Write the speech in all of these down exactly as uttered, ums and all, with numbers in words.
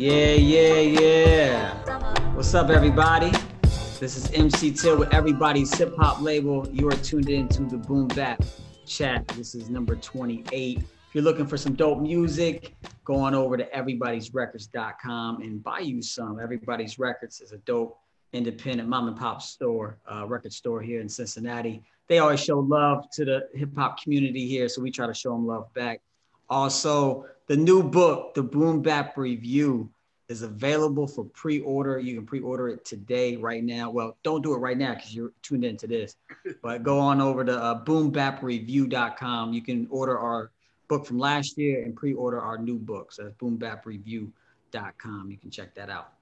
Yeah, yeah, yeah. What's up, everybody? This is M C Till with Everybody's Hip Hop Label. You are tuned in to the Boom Bap Chat. This is number twenty-eight. If you're looking for some dope music, go on over to everybody's records dot com and buy you some. Everybody's Records is a dope independent mom and pop store, uh, record store here in Cincinnati. They always show love to the hip hop community here, so we try to show them love back. Also, the new book, The Boom Bap Review, is available for pre-order. You can pre-order it today, right now. Well, don't do it right now because you're tuned into this, but go on over to uh, boom bap review dot com. You can order our book from last year and pre-order our new book. So that's boom bap review dot com. You can check that out.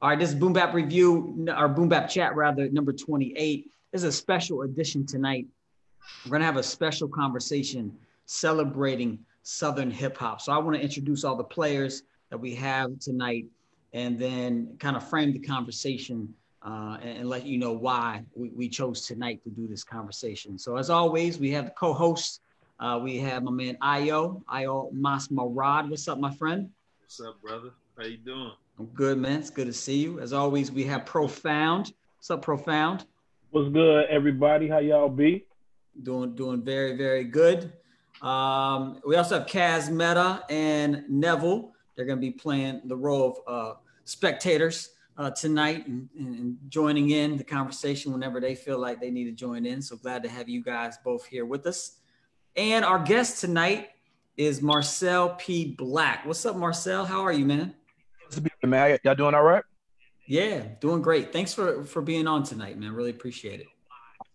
All right, this is Boom Bap Review, or Boom Bap Chat, rather, number twenty-eight. This is a special edition tonight. We're gonna have a special conversation celebrating Southern hip hop. So I want to introduce all the players that we have tonight and then kind of frame the conversation uh, and, and let you know why we, we chose tonight to do this conversation. So as always, we have the co-host. Uh, we have my man, Ayo, Ayo Mas Marad. What's up, my friend? What's up, brother? How you doing? I'm good, man. It's good to see you. As always, we have Profound. What's up, Profound? What's good, everybody? How y'all be? Doing, doing very, very good. Um, we also have Cas Metah and Neville. They're going to be playing the role of uh, spectators uh, tonight and, and joining in the conversation whenever they feel like they need to join in. So glad to have you guys both here with us. And our guest tonight is Marcel P. Black. What's up, Marcel? How are you, man? What's up, man? Y'all doing all right? Yeah, doing great. Thanks for, for being on tonight, man. Really appreciate it.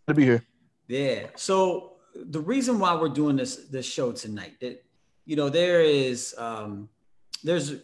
Good to be here. Yeah. So the reason why we're doing this this show tonight, that you know, there is um there's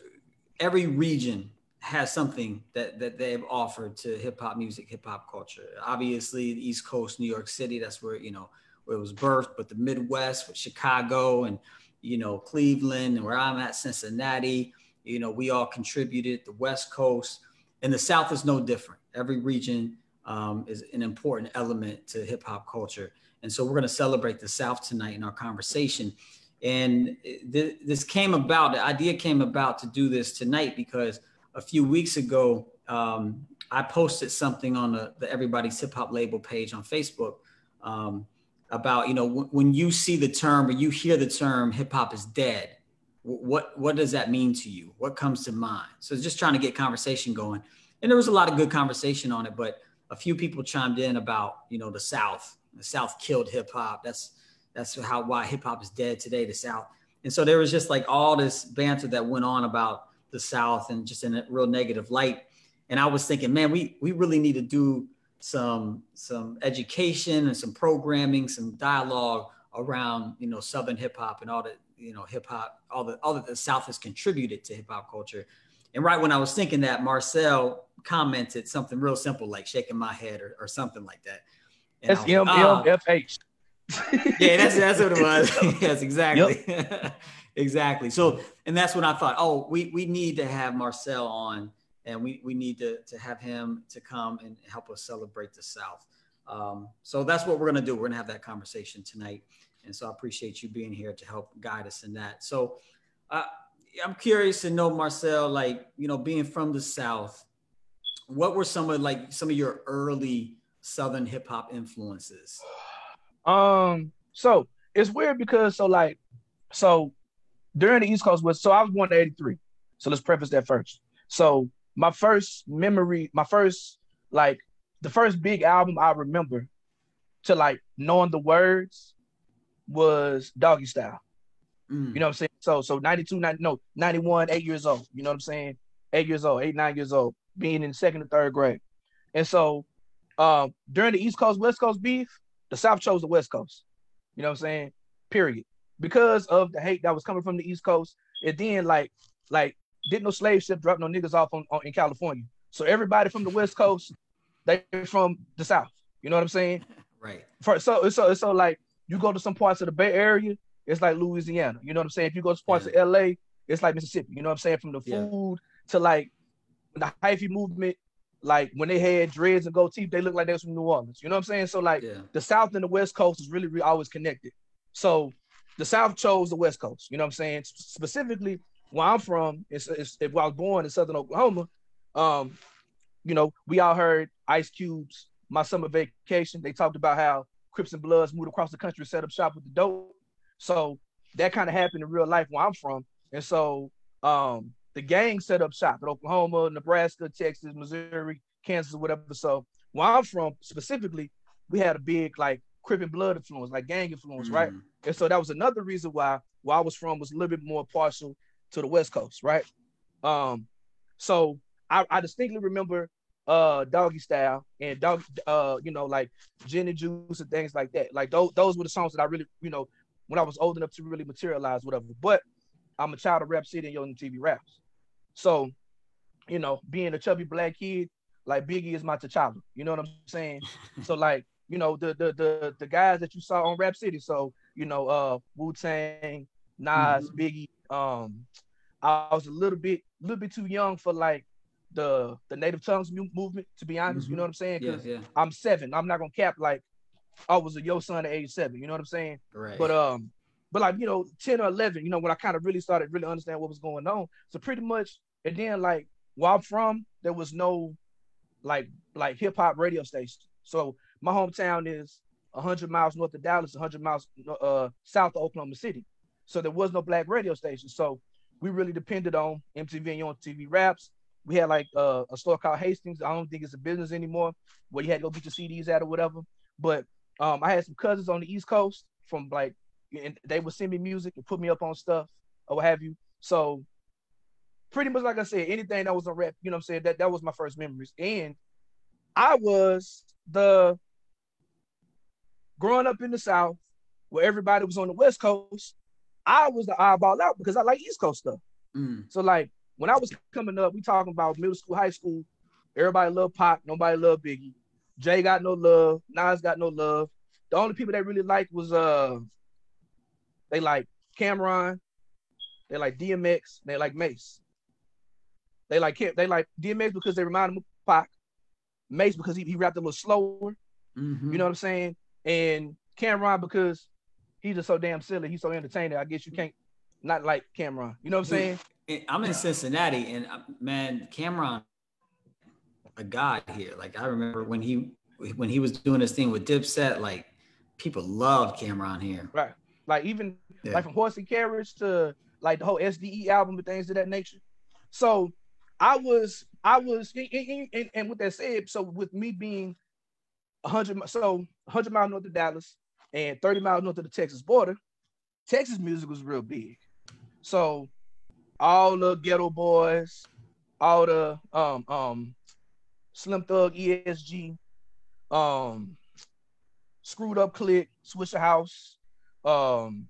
every region has something that that they've offered to hip-hop music, hip-hop culture. Obviously the East Coast, New York City, that's where, you know, where it was birthed, but the Midwest with Chicago and, you know, Cleveland and where I'm at, Cincinnati, you know, we all contributed. The West Coast and the South is no different. Every region um is an important element to hip-hop culture. And so we're going to celebrate the South tonight in our conversation. And th this came about, the idea came about to do this tonight because a few weeks ago, um, I posted something on the, the Everybody's Hip Hop Label page on Facebook um, about, you know, when you see the term or you hear the term hip hop is dead, what, what does that mean to you? What comes to mind? So just trying to get conversation going. And there was a lot of good conversation on it, but a few people chimed in about, you know, the South. The South killed hip hop. That's that's how why hip hop is dead today, the South. And so there was just like all this banter that went on about the South and just in a real negative light. And I was thinking, man, we we really need to do some some education and some programming, some dialogue around, you know, Southern hip hop and all the, you know, hip hop, all the all that the South has contributed to hip hop culture. And right when I was thinking that, Marcel commented something real simple like shaking my head or, or something like that. And that's M L F H. Oh. Yeah, that's, that's what it was. Yes, exactly. Yep. Exactly. So, and that's when I thought, oh, we, we need to have Marcel on and we, we need to, to have him to come and help us celebrate the South. Um, so that's what we're going to do. We're going to have that conversation tonight. And so I appreciate you being here to help guide us in that. So uh, I'm curious to know, Marcel, like, you know, being from the South, what were some of like some of your early Southern hip hop influences? Um, so it's weird because so like so during the East Coast was so I was born in eighty-three. So let's preface that first. So my first memory, my first like the first big album I remember to like knowing the words was Doggy Style. Mm. You know what I'm saying? So so ninety-two, ninety, no, ninety-one, eight years old. You know what I'm saying? Eight years old, eight, nine years old, being in second or third grade. And so Um, during the East Coast, West Coast beef, the South chose the West Coast. You know what I'm saying? Period. Because of the hate that was coming from the East Coast, it then like, like didn't no slave ship drop no niggas off on, on, in California. So everybody from the West Coast, they from the South. You know what I'm saying? Right. For, so it's so, so like you go to some parts of the Bay Area, it's like Louisiana. You know what I'm saying? If you go to parts yeah. of L A, it's like Mississippi. You know what I'm saying? From the food yeah. to like the hyphy movement. Like when they had dreads and gold teeth, they looked like they was from New Orleans. You know what I'm saying? So like yeah. the South and the West Coast is really, really always connected. So the South chose the West Coast. You know what I'm saying? Specifically where I'm from, it's, it's, if I was born in Southern Oklahoma, um, you know, we all heard Ice Cube's My Summer Vacation. They talked about how Crips and Bloods moved across the country, set up shop with the dope. So that kind of happened in real life where I'm from. And so um, the gang set up shop in Oklahoma, Nebraska, Texas, Missouri, Kansas, whatever. So where I'm from specifically, we had a big like Crip and Blood influence, like gang influence, mm-hmm. right? And so that was another reason why where I was from was a little bit more partial to the West Coast, right? Um, so I, I distinctly remember uh Doggy Style and dog uh you know like Gin and Juice and things like that. Like those those were the songs that I really, you know, when I was old enough to really materialize, whatever. But I'm a child of Rap City and Yo! M T V Raps. So, you know, being a chubby black kid, like Biggie is my T'Challa. You know what I'm saying? So like, you know, the the the the guys that you saw on Rap City. So, you know, uh Wu-Tang, Nas, mm-hmm. Biggie. Um I was a little bit little bit too young for like the the Native Tongues movement, to be honest, mm-hmm. you know what I'm saying? Because yeah, yeah. I'm seven. I'm not gonna cap like I was a yo son at age seven, you know what I'm saying? Right. But um, but like, you know, ten or eleven, you know, when I kind of really started really understand what was going on. So pretty much, and then like where I'm from, there was no like like hip hop radio station. So my hometown is one hundred miles north of Dallas, one hundred miles uh south of Oklahoma City. So there was no black radio station. So we really depended on M T V and Yo! M T V Raps. We had like uh, a store called Hastings. I don't think it's a business anymore, where you had to go get your C Ds out or whatever. But um, I had some cousins on the East Coast from like, and they would send me music and put me up on stuff or what have you. So pretty much, like I said, anything that was on rap, you know what I'm saying? That, that was my first memories. And I was the, growing up in the South where everybody was on the West Coast, I was the eyeball out because I like East Coast stuff. Mm. So like, when I was coming up, we talking about middle school, high school, everybody loved Pac, nobody loved Biggie. Jay got no love, Nas got no love. The only people they really liked was, uh, they like Cam'ron, they like D M X, they like Mace. They like they like D M X because they reminded him of Pac, Mace because he, he rapped a little slower, mm-hmm. you know what I'm saying? And Cam'ron because he's just so damn silly, he's so entertaining, I guess you can't not like Cam'ron, you know what I'm saying? I'm in Cincinnati, and man, Cam'ron, a god here. Like I remember when he when he was doing his thing with Dipset, like people love Cam'ron here. Right. Like even yeah. like from Horse and Carriage to like the whole S D E album and things of that nature. So I was I was and, and, and with that said, so with me being one hundred so one hundred miles north of Dallas and thirty miles north of the Texas border, Texas music was real big. So all the Geto Boys, all the um um Slim Thug, E S G, um Screwed Up Click, Swisher House, um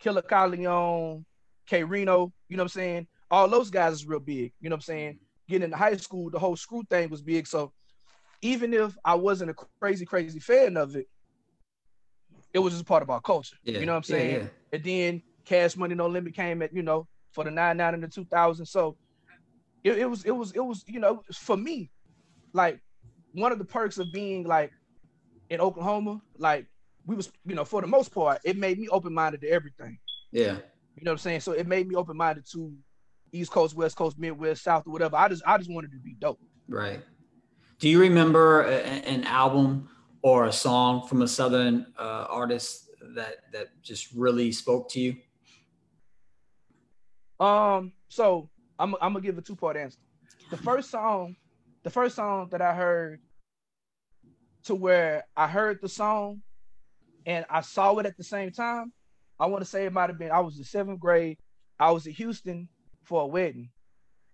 Killer Colleon, K Reno, you know what I'm saying? All those guys is real big, you know what I'm saying? Getting into high school, the whole screw thing was big. So even if I wasn't a crazy, crazy fan of it, it was just part of our culture. Yeah, you know what I'm saying? Yeah, yeah. And then Cash Money, No Limit came at, you know, for the ninety-nine and the two thousand. So it, it was, it was, it was, you know, for me, like one of the perks of being like in Oklahoma, like we was, you know, for the most part, it made me open-minded to everything. Yeah. You know what I'm saying? So it made me open-minded to East Coast, West Coast, Midwest, South, or whatever. I just, I just wanted to be dope. Right. Do you remember a, an album or a song from a Southern uh, artist that, that just really spoke to you? Um, so I'm, I'm gonna give a two-part answer. The first song, the first song that I heard to where I heard the song and I saw it at the same time, I want to say it might've been, I was in seventh grade. I was in Houston for a wedding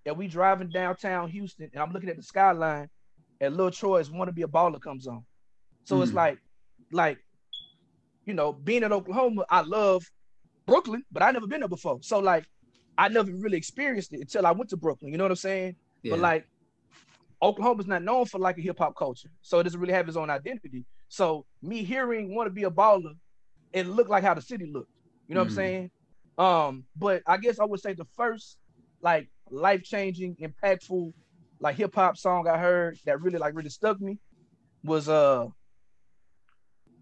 and we driving downtown Houston and I'm looking at the skyline and Lil Troy's Wanna Be A Baller comes on. So mm. it's like, like, you know, being in Oklahoma, I love Brooklyn, but I never been there before. So like, I never really experienced it until I went to Brooklyn. You know what I'm saying? Yeah. But like, Oklahoma's not known for like a hip hop culture. So it doesn't really have its own identity. So me hearing Wanna Be A Baller, it looked like how the city looked. You know mm. what I'm saying? Um, but I guess I would say the first like life-changing, impactful, like hip hop song I heard that really like really stuck me was uh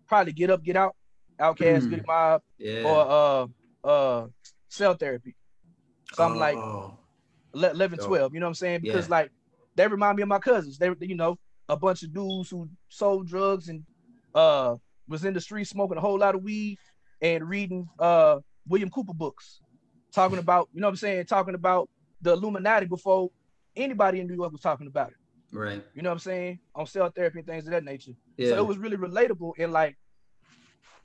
probably Get Up, Get Out, Outkast, mm. Goodie Mob, yeah. or uh, uh, Cell Therapy. So I'm oh. like eleven, twelve, you know what I'm saying? Because yeah. like they remind me of my cousins. They, you know, a bunch of dudes who sold drugs and uh was in the street smoking a whole lot of weed and reading uh William Cooper books, talking about, you know what I'm saying, talking about the Illuminati before anybody in New York was talking about it. Right. You know what I'm saying? On Cell Therapy and things of that nature. Yeah. So it was really relatable, and like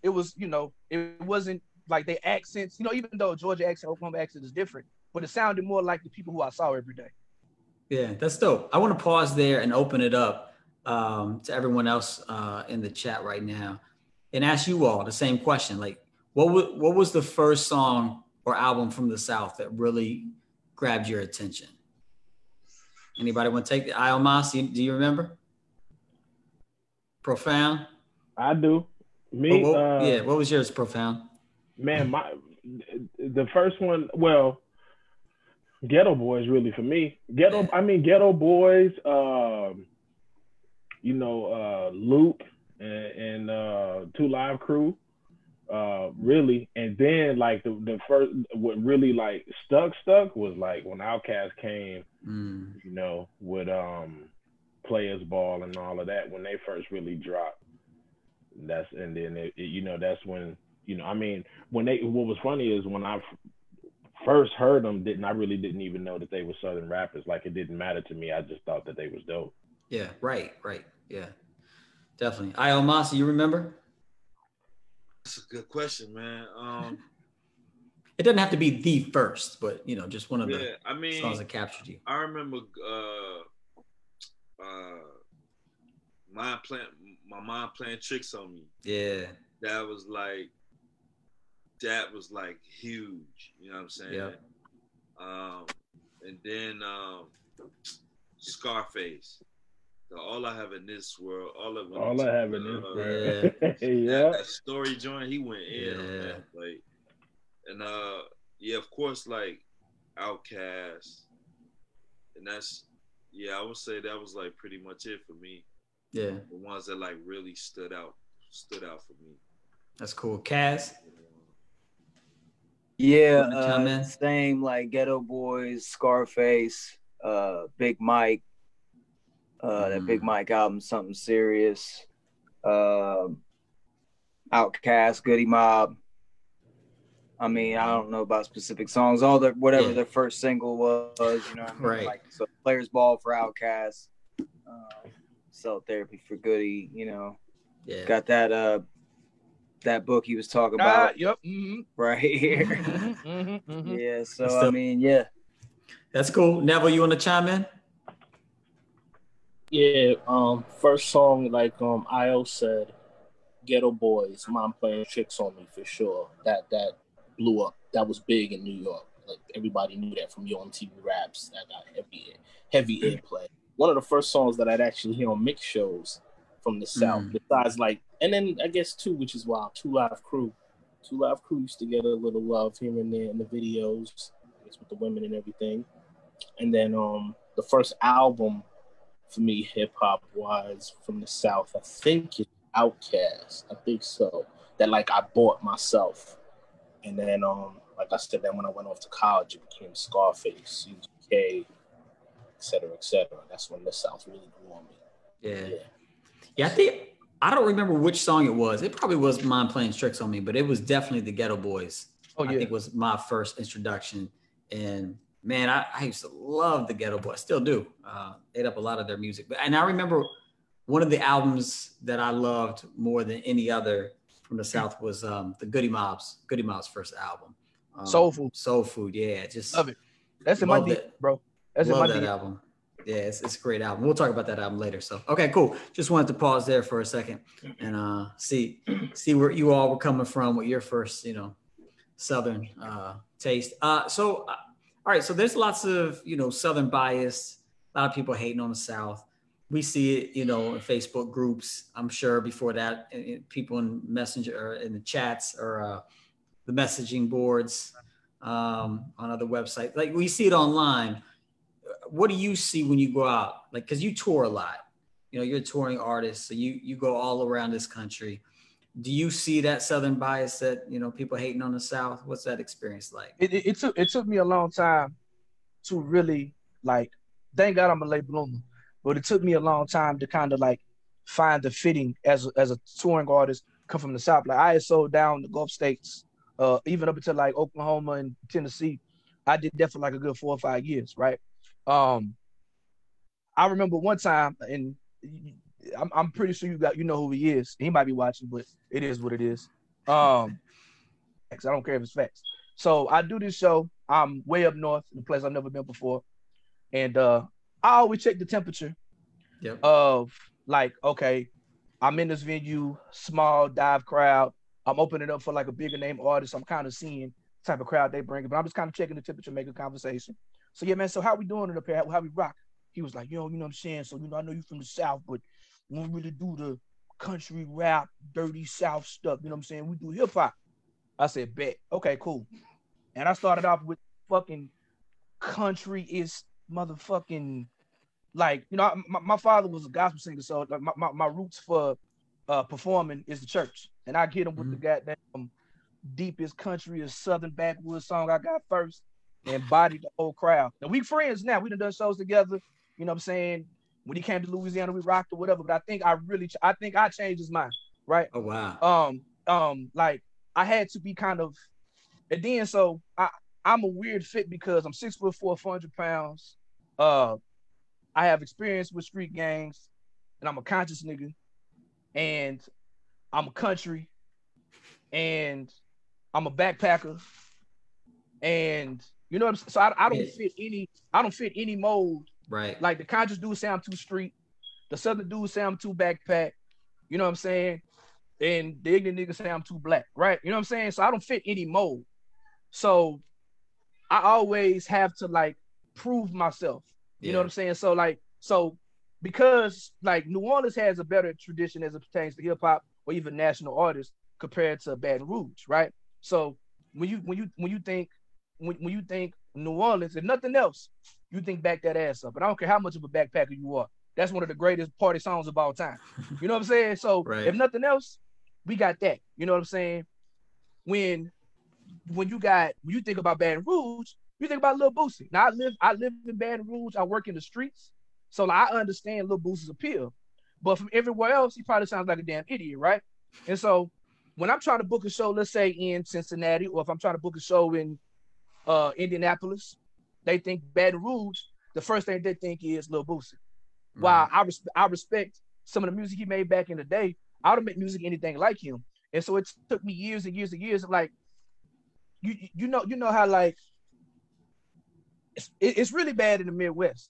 it was, you know, it wasn't like they accents, you know, even though Georgia accent, Oklahoma accent is different, but it sounded more like the people who I saw every day. Yeah, that's dope. I want to pause there and open it up um, to everyone else uh, in the chat right now and ask you all the same question. Like, what, w- what was the first song or album from the South that really grabbed your attention? Anybody want to take the Iomasi? Do you remember? Profound? I do. Me? What, what, uh, yeah, what was yours, Profound? Man, my the first one, well, Geto Boys really for me. Geto, I mean, Geto Boys, um, you know, uh, Luke and, and uh, Two Live Crew, uh, really. And then like the, the first, what really like stuck, stuck was like when Outkast came, mm. you know, with um, Players Ball and all of that, when they first really dropped. That's, and then, it, it, you know, that's when, you know, I mean, when they, what was funny is when I f- first heard them, didn't I really didn't even know that they were Southern rappers. Like, it didn't matter to me. I just thought that they was dope. Yeah, right, right. Yeah, definitely. Iomasi, you remember? That's a good question, man. Um, it doesn't have to be the first, but, you know, just one of yeah, the I mean, songs that captured you. I remember uh, uh, mind playing, my mind playing tricks on me. Yeah. That was like, that was like huge, you know what I'm saying? Yeah. Um, and then um, Scarface, the All I Have in This World, all of them. All I Have in This World. Yeah. yeah. That, that story joint, he went in yeah. on that. Like, and uh, yeah, of course, like Outkast, and that's yeah, I would say that was like pretty much it for me. Yeah, the ones that like really stood out, stood out for me. That's cool, Cas. Yeah, uh, same like Geto Boys, Scarface, uh, Big Mike, uh, mm. that Big Mike album, Something Serious, uh, Outkast, Goodie Mob. I mean, I don't know about specific songs, all the whatever yeah. their first single was, you know what I mean? Right. Like, so Players Ball for Outkast, uh, Cell Therapy for Goodie, you know, yeah. got that. Uh, That book he was talking about, ah, yep, mm-hmm. right here. Mm-hmm, mm-hmm, mm-hmm. Yeah, so that's I dope. mean, yeah, that's cool. Neville, you want to chime in? Yeah, um, first song like um, Io said, Geto Boys, Mom Playing Tricks on Me for sure. That that blew up. That was big in New York. Like everybody knew that from Yo! M T V Raps. That got heavy, heavy airplay. One of the first songs that I'd actually hear on mix shows from the South, mm. besides like. And then I guess two, which is wild, Two Live Crew. Two Live Crew used to get a little love here and there in the videos, I guess with the women and everything. And then um, the first album for me, hip hop wise, from the South, I think it's Outkast. I think so. That like I bought myself. And then um, like I said, then when I went off to college, it became Scarface, U G K, et cetera, et cetera. That's when the South really grew on me. Yeah. Yeah, yeah I think. I don't remember which song it was. It probably was Mind Playing Tricks on Me, but it was definitely the Geto Boys. Oh, yeah. I think was my first introduction. And man, I, I used to love the Geto Boys. Still do. Uh, ate up a lot of their music. But, and I remember one of the albums that I loved more than any other from the South was um, the Goodie Mob's, Goodie Mob's first album. Um, Soul Food. Soul Food, yeah. Just love it. That's in my deep, bro. That's in my deep. Love that album. Yeah, it's, it's a great album. We'll talk about that album later. So, okay, cool. Just wanted to pause there for a second and uh, see see where you all were coming from with your first, you know, Southern uh, taste. Uh, so, uh, all right. So there's lots of, you know, Southern bias. A lot of people hating on the South. We see it, you know, in Facebook groups. I'm sure before that, it, it, people in Messenger or in the chats or uh, the messaging boards um, on other websites. Like we see it online. What do you see when you go out? Like, cause you tour a lot, you know, you're a touring artist. So you, you go all around this country. do you see that Southern bias that, you know, people hating on the South? What's that experience like? It, it, it took it took me a long time to really, like, thank God I'm a late bloomer, but it took me a long time to kind of like find the fitting as a, as a touring artist come from the South. Like I had sold down the Gulf states, uh, even up until like Oklahoma and Tennessee. I did that for like a good four or five years, right? Um, I remember one time, and I'm, I'm pretty sure you got you know who he is. He might be watching, but it is what it is. Um, I don't care if it's facts. So I do this show. I'm way up north, in a place I've never been before, and uh, I always check the temperature yep. of like, okay, I'm in this venue, small dive crowd. I'm opening up for like a bigger name artist. I'm kind of seeing the type of crowd they bring, but I'm just kind of checking the temperature, making a conversation. So yeah, man. So how we doing it up here? How, how we rock? He was like, yo, you know what I'm saying? So, you know, I know you from the South, but we don't really do the country rap, dirty South stuff. You know what I'm saying? We do hip hop. I said, bet. Okay, cool. And I started off with fucking country is motherfucking, like, you know, I, my, my father was a gospel singer. So like, my, my, my roots for uh, performing is the church. And I get him with mm-hmm. the goddamn deepest country or Southern backwoods song I got first and bodied the whole crowd. And we friends now. We done done shows together. You know what I'm saying? When he came to Louisiana, we rocked or whatever. But I think I really, I think I changed his mind, right? Oh, wow. Um, um, like, I had to be kind of, and then so I, I'm a weird fit because I'm six foot four, four hundred pounds. Uh, I have experience with street gangs, and I'm a conscious nigga, and I'm a country, and I'm a backpacker, and you know what I'm saying? So I, I don't yeah. fit any, I don't fit any mold. Right. Like the conscious dude say I'm too street. The Southern dude say I'm too backpack. You know what I'm saying? And the ignorant niggas say I'm too black. Right. You know what I'm saying? So I don't fit any mold. So I always have to like prove myself. You yeah. know what I'm saying? So like, so because like New Orleans has a better tradition as it pertains to hip hop or even national artists compared to Baton Rouge. Right. So when you, when you, when you think, when, when you think New Orleans and nothing else, you think back that ass up. And I don't care how much of a backpacker you are. That's one of the greatest party songs of all time. You know what I'm saying? So right. if nothing else, we got that. You know what I'm saying? When when you got when you think about Baton Rouge, you think about Lil Boosie. Now I live I live in Baton Rouge. I work in the streets. So like, I understand Lil Boosie's appeal. But from everywhere else, he probably sounds like a damn idiot, right? And so when I'm trying to book a show, let's say in Cincinnati, or if I'm trying to book a show in uh, Indianapolis, they think Baton Rouge, the first thing they think is Lil Boosie. Mm-hmm. While I, res- I respect some of the music he made back in the day, I don't make music anything like him. And so it took me years and years and years of like, you you know you know how like, it's, it's really bad in the Midwest.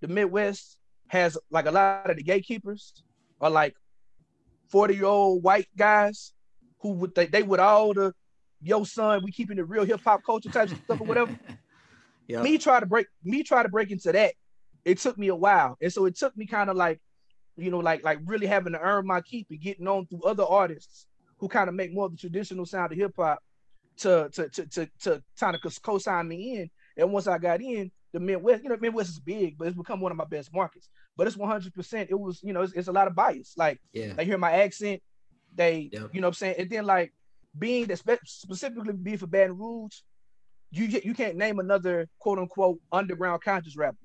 The Midwest has like a lot of the gatekeepers are like forty-year-old white guys who would, they, they would all the, yo son, we keeping the real hip hop culture types of stuff or whatever. Yep. Me try to break, me try to break into that. It took me a while, and so it took me kind of like, you know, like like really having to earn my keep and getting on through other artists who kind of make more of the traditional sound of hip hop to to to to to kind of co-sign me in. And once I got in, the Midwest, you know, Midwest is big, but it's become one of my best markets. But it's one hundred percent. It was, you know, it's, it's a lot of bias. Like yeah. they hear my accent, they, yep. you know, what I'm saying, and then like being that spe- specifically being for Baton Rouge. You you can't name another quote unquote underground conscious rapper,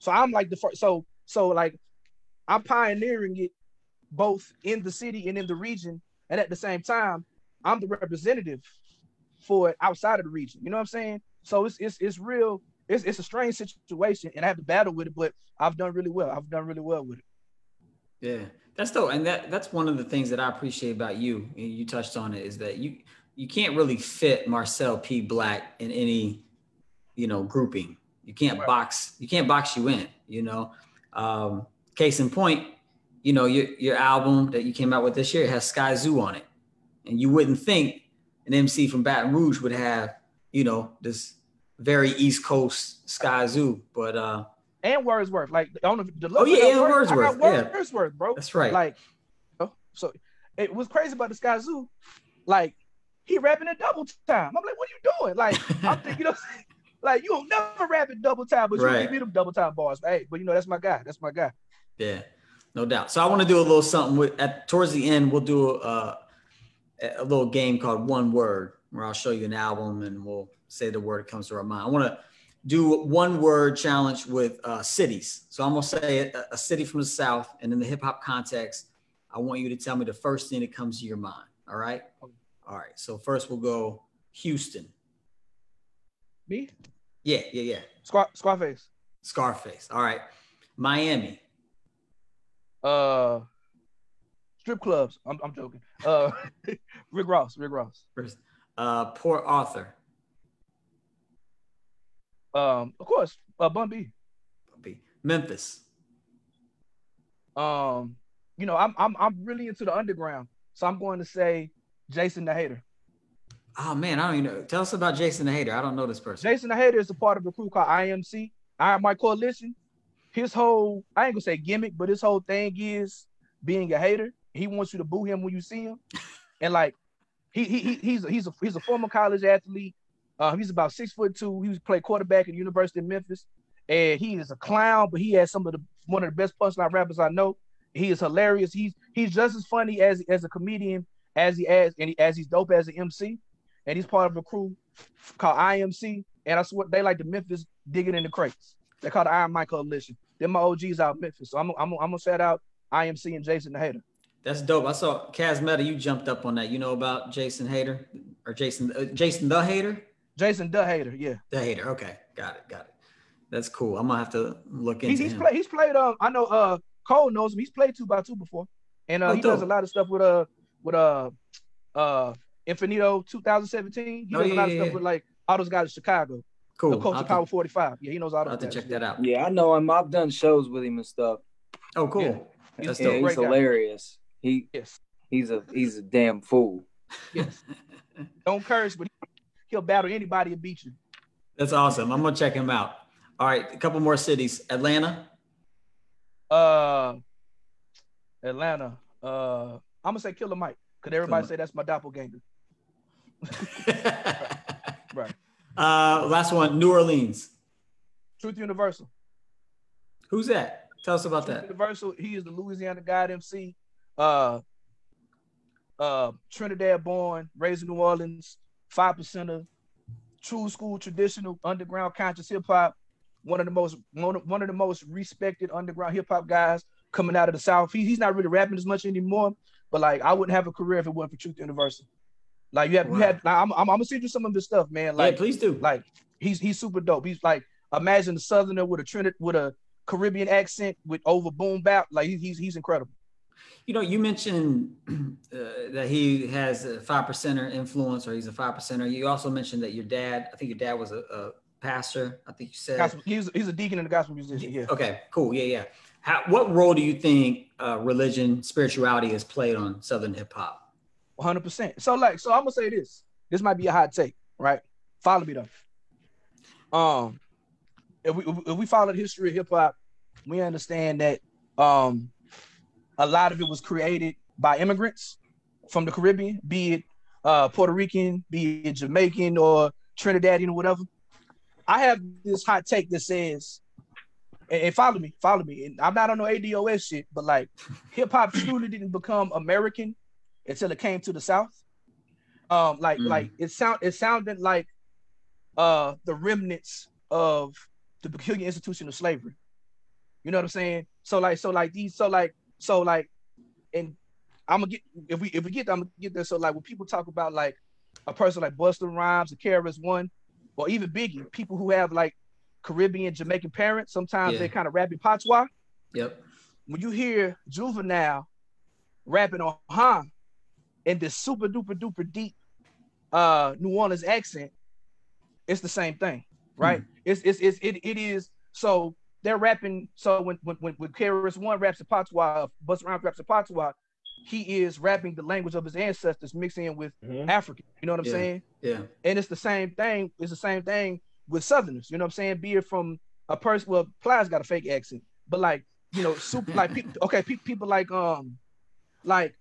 so I'm like the first. So so like I'm pioneering it both in the city and in the region, and at the same time I'm the representative for it outside of the region. You know what I'm saying? So it's it's it's real. It's it's a strange situation, and I have to battle with it, but I've done really well. I've done really well with it. Yeah, that's dope, and that that's one of the things that I appreciate about you. And you touched on it is that you. You can't really fit Marcel P. Black in any, you know, grouping. You can't right. box. You can't box you in. You know, um, case in point, you know your your album that you came out with this year has Skyzoo on it, and you wouldn't think an M C from Baton Rouge would have, you know, this very East Coast Skyzoo, but uh, and Wordsworth, like on the, the oh yeah, and Wordsworth, Wordsworth, yeah. Wordsworth, bro, that's right. Like, oh, so it was crazy about the Skyzoo, like. He rapping in double time. I'm like, what are you doing? Like, I'm thinking, you know, like, you'll never rap in double time, but right. you give me them double time bars. Hey, but you know, that's my guy. That's my guy. Yeah, no doubt. So I want to do a little something with, at towards the end. We'll do a, a little game called One Word, where I'll show you an album and we'll say the word that comes to our mind. I want to do one word challenge with uh, cities. So I'm going to say a, a city from the South, and in the hip hop context, I want you to tell me the first thing that comes to your mind. All right. All right. So first we'll go Houston. Me? Yeah. Yeah. Yeah. Scar- Scarface. Scarface. All right. Miami. Uh, strip clubs. I'm, I'm joking. Uh, Rick Ross. Rick Ross. First, uh, Port Arthur. Um, of course, uh, Bun B. Bun B. Memphis. Um, you know, I'm I'm I'm really into the underground, so I'm going to say Jason the Hater. Oh man, I don't even know. Tell us about Jason the Hater. I don't know this person. Jason the Hater is a part of a crew called I M C, Iron Mike Coalition. His whole, I ain't gonna say gimmick, but his whole thing is being a hater. He wants you to boo him when you see him, and like, he he, he he's a, he's a he's a former college athlete. Uh, he's about six foot two. He was played quarterback at the University of Memphis, and he is a clown. But he has some of the one of the best punchline rappers I know. He is hilarious. He's he's just as funny as as a comedian as he as and he, as he's dope as an M C. And he's part of a crew called I M C. And I swear they like the Memphis digging in the crates. They call the Iron Mike Coalition. They're my O Gs out of Memphis. So I'm I'm I'm gonna shout out I M C and Jason the Hater. That's dope. I saw Cas Metah. You jumped up on that. You know about Jason Hater or Jason uh, Jason the Hater. Jason the Hater, yeah. The Hater, okay, got it, got it. That's cool. I'm gonna have to look into. He, he's him. played. He's played. Um, I know. Uh, Cole knows him. He's played two by two before, and uh, oh, he dope. does a lot of stuff with uh with uh uh Infinito twenty seventeen. He oh, does yeah, a lot yeah, of stuff yeah. with like all those guys in Chicago. Cool. The coach of Power forty-five. Yeah, he knows all those. I'll have to check that out. Yeah, I know him. I've done shows with him and stuff. Oh, cool. Yeah. That's yeah, dope. He's Great hilarious. Guy. He yes. He's a he's a damn fool. Yes. Don't curse, but. He'll battle anybody and beat you. That's awesome. I'm gonna check him out. All right, a couple more cities. Atlanta. Uh, Atlanta. Uh, I'm gonna say Killer Mike. Could everybody Killer say that's my doppelganger? Right. Right. Uh, last one. New Orleans. Truth Universal. Who's that? Tell us about Truth that. Universal. He is the Louisiana God M C. Uh, uh, Trinidad born, raised in New Orleans. Five percenter, true school, traditional, underground, conscious hip hop. One of the most one of, one of the most respected underground hip hop guys coming out of the South. He, he's not really rapping as much anymore, but like I wouldn't have a career if it wasn't for Truth Universal. Like you have, wow. you have. Like, I'm, I'm, I'm gonna send you some of his stuff, man. Like yeah, please do. Like he's he's super dope. He's like imagine a southerner with a Trinidad with a Caribbean accent with over boom bap. Like he, he's he's incredible. You know, you mentioned uh, that he has a five percenter influence, or he's a five percenter. You also mentioned that your dad, I think your dad was a, a pastor. I think you said gospel, he's he's a deacon and a gospel musician. Yeah. Okay. Cool. Yeah. Yeah. How, what role do you think uh, religion, spirituality has played on Southern hip hop? One hundred percent. So, like, so I'm gonna say this. This might be a hot take, right? Follow me though. Um, if we if we follow the history of hip hop, we understand that. Um, A lot of it was created by immigrants from the Caribbean, be it uh, Puerto Rican, be it Jamaican or Trinidadian or whatever. I have this hot take that says, and, and follow me, follow me. And I'm not on no A D O S shit, but like hip hop truly didn't become American until it came to the South. Um, like mm. like it sound it sounded like uh, the remnants of the peculiar institution of slavery. You know what I'm saying? So like so like these so like. So like, and I'm gonna get if we if we get I'm gonna get there. So like when people talk about like a person like Busta Rhymes or K R S One, or even Biggie, people who have like Caribbean Jamaican parents, sometimes yeah. they kind of rapping patois. Yep. When you hear Juvenile rapping on "Huh" in this super duper duper deep uh, New Orleans accent, it's the same thing, right? Mm. It's it's it's it it is so. They're rapping, so when when when, when K R S One raps a patois, Busta Rhymes raps a patois, he is rapping the language of his ancestors mixed in with mm-hmm. African. You know what I'm yeah. saying? Yeah. And it's the same thing. It's the same thing with Southerners. You know what I'm saying? Be it from a person, well, Ply's got a fake accent, but like you know, super like people. Okay, pe- people like um, like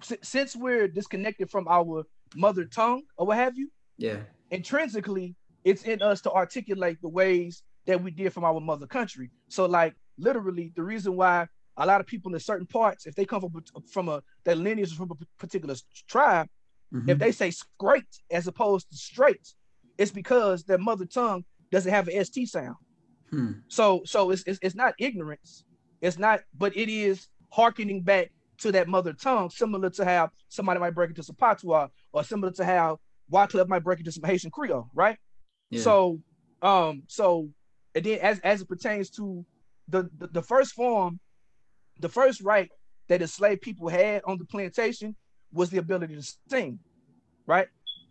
s- since we're disconnected from our mother tongue or what have you. Yeah. Intrinsically, it's in us to articulate the ways that we did from our mother country. So like literally the reason why a lot of people in certain parts, if they come from, from a, their lineage from a particular tribe, mm-hmm. if they say scraped as opposed to straight, it's because their mother tongue doesn't have an S T sound. Hmm. So so it's, it's it's not ignorance. It's not, but it is hearkening back to that mother tongue, similar to how somebody might break into some Patois, or similar to how Y Club might break into some Haitian Creole, right? Yeah. So um so and then as as it pertains to the, the the first form, the first right that enslaved people had on the plantation was the ability to sing, right?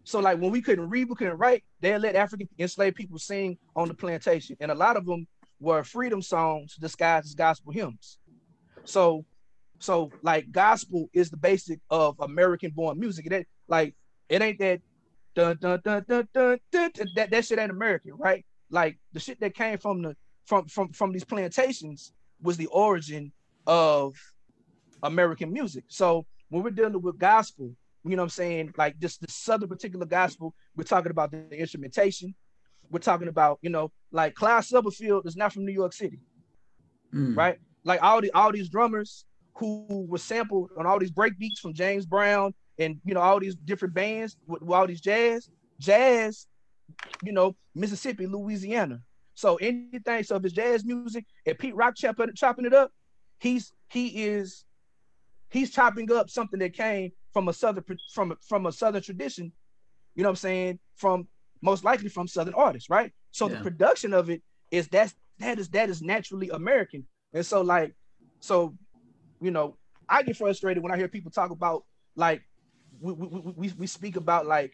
So like when we couldn't read, we couldn't write, they let African enslaved people sing on the plantation. And a lot of them were freedom songs disguised as gospel hymns. So so like gospel is the basic of American born music. It ain't like, it ain't that dun dun dun dun dun, dun, dun that, that shit ain't American, right? Like the shit that came from the from from from these plantations was the origin of American music. So when we're dealing with gospel, you know what I'm saying? Like this, this Southern particular gospel, we're talking about the, the instrumentation. We're talking about, you know, like Clyde Stubblefield is not from New York City, mm. right? Like all the all these drummers who were sampled on all these break beats from James Brown and, you know, all these different bands with, with all these jazz, jazz, you know, Mississippi, Louisiana. So anything, so if it's jazz music and Pete Rock chopping, chopping it up, he's, he is, he's chopping up something that came from a southern from a, from a southern tradition, you know what I'm saying, from most likely from southern artists, right? So yeah. the production of it is that's that is that is naturally American. And so like so you know, I get frustrated when I hear people talk about like we we we, we speak about like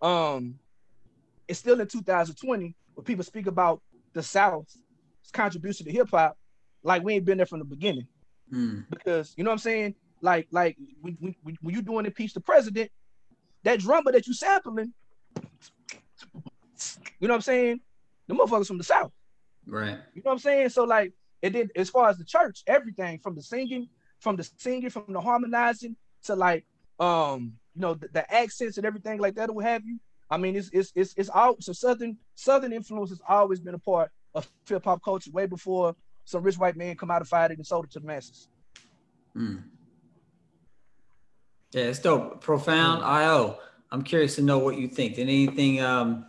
um it's still in two thousand twenty when people speak about the South's contribution to hip hop like we ain't been there from the beginning. Mm. Because you know what I'm saying? Like, like when, when, when you're doing impeach the president, that drummer that you sampling, you know what I'm saying? The motherfuckers from the South. Right. You know what I'm saying? So like, and then as far as the church, everything from the singing, from the singing, from the harmonizing to like, um, you know, the, the accents and everything like that, or what have you. I mean, it's, it's, it's, it's all, so Southern, Southern influence has always been a part of hip hop culture way before some rich white man commodified it and sold it to the masses. Mm. Yeah, it's dope. Profound I O. I'm curious to know what you think. Did anything um,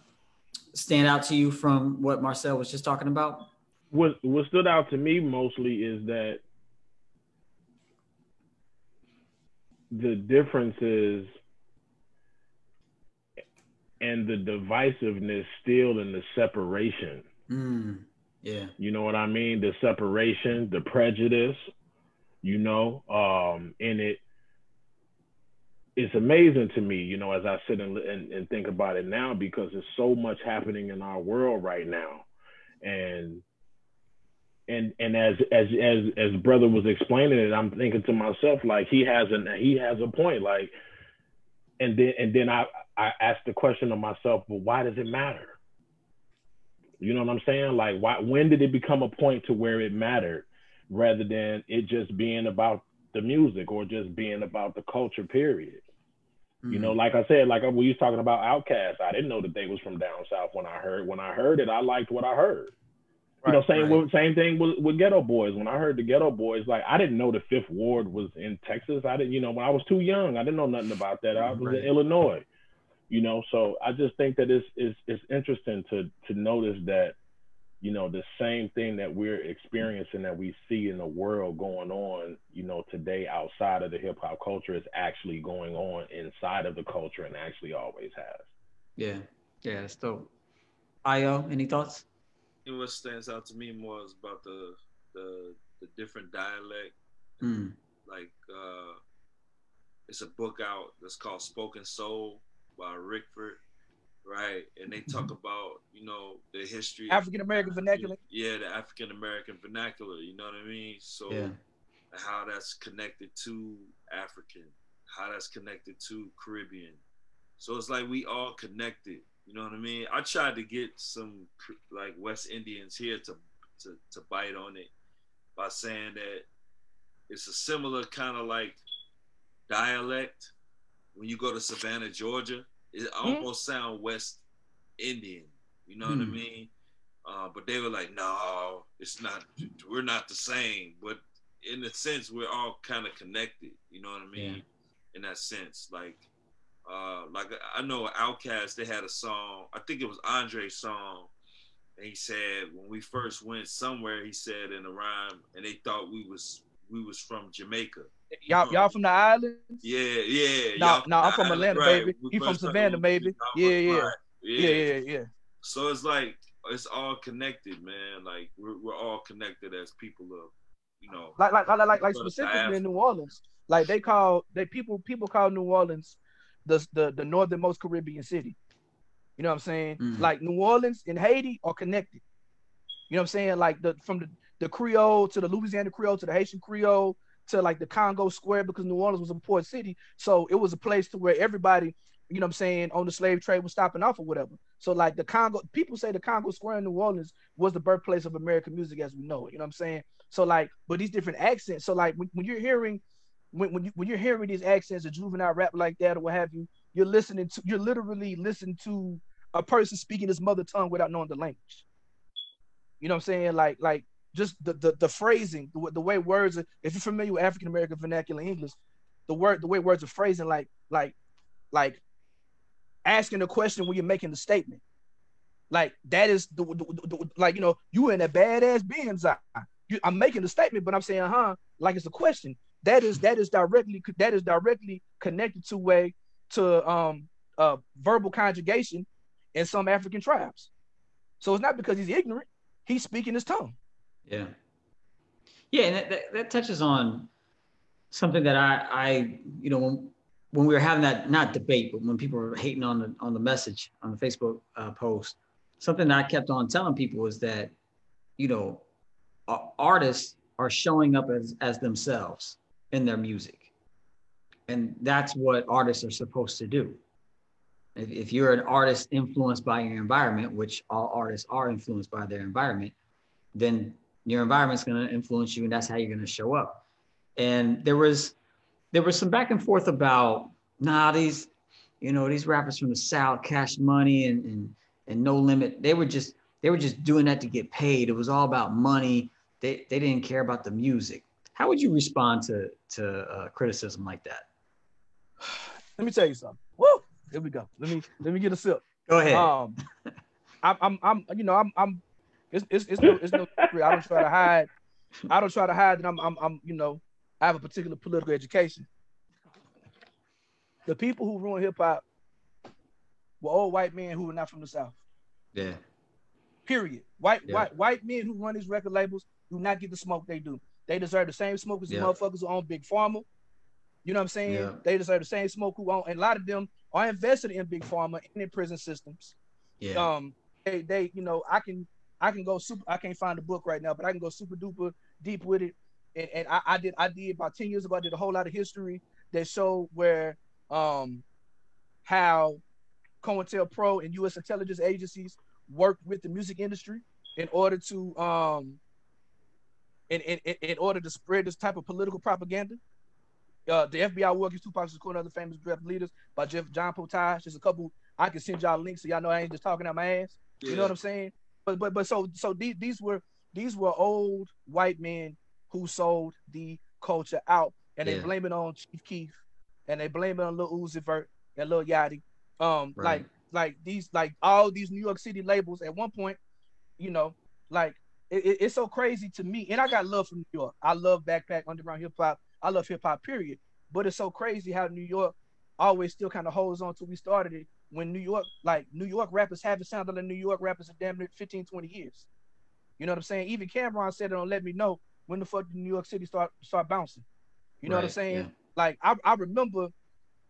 stand out to you from what Marcel was just talking about? What what stood out to me mostly is that the differences and the divisiveness still in the separation. Mm, yeah. You know what I mean? The separation, the prejudice, you know, um, in it. It's amazing to me, you know, as I sit and, and, and think about it now, because there's so much happening in our world right now. And, and, and as, as, as, as brother was explaining it, I'm thinking to myself, like he has an, he has a point, like, and then, and then I, I asked the question to myself, well, why does it matter? You know what I'm saying? Like, why, when did it become a point to where it mattered rather than it just being about the music or just being about the culture, period? Mm-hmm. You know, like I said, like we was talking about Outkast. I didn't know that they was from down south when I heard. When I heard it, I liked what I heard. Right, you know, same right. same thing with, with Geto Boys. When I heard the Geto Boys, like I didn't know the Fifth Ward was in Texas. I didn't, you know, when I was too young, I didn't know nothing about that. I was right. in Illinois. You know, so I just think that it's it's it's interesting to to notice that, you know, the same thing that we're experiencing that we see in the world going on, you know, today outside of the hip hop culture is actually going on inside of the culture and actually always has. Yeah, yeah, that's dope. Ayo, any thoughts? And what stands out to me more is about the the, the different dialect. Mm. Like, uh, it's a book out that's called Spoken Soul by Rickford. Right, and they talk about, you know, the history African American vernacular. Yeah, the African American vernacular. You know what I mean? So yeah. how that's connected to African, how that's connected to Caribbean. So it's like we all connected. You know what I mean? I tried to get some like West Indians here to to, to bite on it by saying that it's a similar kind of like dialect when you go to Savannah, Georgia. It almost mm-hmm. sound West Indian, you know mm-hmm. what I mean? Uh, but they were like, no, it's not, we're not the same. But in a sense, we're all kind of connected. You know what I mean? Yeah. In that sense, like, uh, like I know Outkast, they had a song. I think it was Andre's song. And he said, when we first went somewhere, he said in a rhyme, and they thought we was we was from Jamaica. Y'all, y'all from the islands? Yeah, yeah. No, nah, nah, I'm from Atlanta, right, baby. You from Savannah, baby? Yeah, yeah. Right. yeah, yeah, yeah, yeah. So it's like it's all connected, man. Like we're we're all connected as people of, you know, like like like like specifically in New Orleans. Like they call they people people call New Orleans the the the northernmost Caribbean city. You know what I'm saying? Mm-hmm. Like New Orleans and Haiti are connected. You know what I'm saying? Like the from the, the Creole to the Louisiana Creole to the Haitian Creole to like the Congo Square, because New Orleans was a port city. So it was a place to where everybody, you know what I'm saying, on the slave trade was stopping off or whatever. So like the Congo, people say the Congo Square in New Orleans was the birthplace of American music as we know it. You know what I'm saying? So like, but these different accents. So like when, when you're hearing, when when, you, when you're hearing these accents, a juvenile rap like that or what have you, You're listening to, you're literally listening to a person speaking his mother tongue without knowing the language. You know what I'm saying? Like, like just the the, the phrasing, the, the way words are, if you're familiar with African American vernacular English, the word, the way words are phrasing, like, like, like asking a question when you're making the statement. Like that is the, the, the, the like, you know, you in a badass Benz. I, you, I'm making the statement, but I'm saying, huh, like it's a question. That is, that is directly, that is directly connected to way, to um, uh, verbal conjugation in some African tribes. So it's not because he's ignorant, he's speaking his tongue. Yeah. Yeah, and that, that, that touches on something that I, I you know, when, when we were having that, not debate, but when people were hating on the, on the message, on the Facebook uh, post, something that I kept on telling people is that, you know, uh, artists are showing up as, as themselves in their music. And that's what artists are supposed to do. If, if you're an artist influenced by your environment, which all artists are influenced by their environment, then your environment's going to influence you, and that's how you're going to show up. And there was there was some back and forth about, nah, these, you know, these rappers from the South, Cash Money and and, and No Limit, they were just they were just doing that to get paid. It was all about money. They they didn't care about the music. How would you respond to to uh, criticism like that? Let me tell you something. Woo! Here we go. Let me let me get a sip. Go ahead. Um, I'm, I'm, I'm, you know, I'm, I'm. It's, it's, it's no, it's no secret. I don't try to hide. I don't try to hide that I'm, I'm, I'm, you know, I have a particular political education. The people who ruined hip hop were old white men who were not from the South. Yeah. Period. White, yeah. white, white men who run these record labels do not get the smoke they do. They deserve the same smoke as yeah. the motherfuckers who own Big Pharma. You know what I'm saying? Yeah. They deserve the same smoke who own, and a lot of them are invested in Big Pharma and in prison systems. Yeah. Um, they, they, you know, I can, I can go super, I can't find the book right now, but I can go super duper deep with it. And, and I, I did, I did about ten years ago, I did a whole lot of history that showed where, um, how COINTELPRO and U S intelligence agencies worked with the music industry in order to, um, in, in, in order to spread this type of political propaganda. Uh, the F B I war against Tupac Shakur and other famous rap leaders by Jeff John Potage. There's a couple I can send y'all links so y'all know I ain't just talking out my ass. Yeah. You know what I'm saying? But but but so so these these were these were old white men who sold the culture out, and yeah. they blame it on Chief Keef, and they blame it on Lil Uzi Vert and Lil Yachty. Um, right. like like these like all these New York City labels at one point, you know, like it, it, it's so crazy to me. And I got love for New York. I love backpack underground hip hop. I love hip hop, period. But it's so crazy how New York always still kind of holds on to we started it. When New York, like New York rappers haven't sounded like New York rappers in damn near fifteen, twenty years. You know what I'm saying? Even Cam'ron said it on Let Me Know, when the fuck did New York City start start bouncing? You know right, what I'm saying? Yeah. Like I, I remember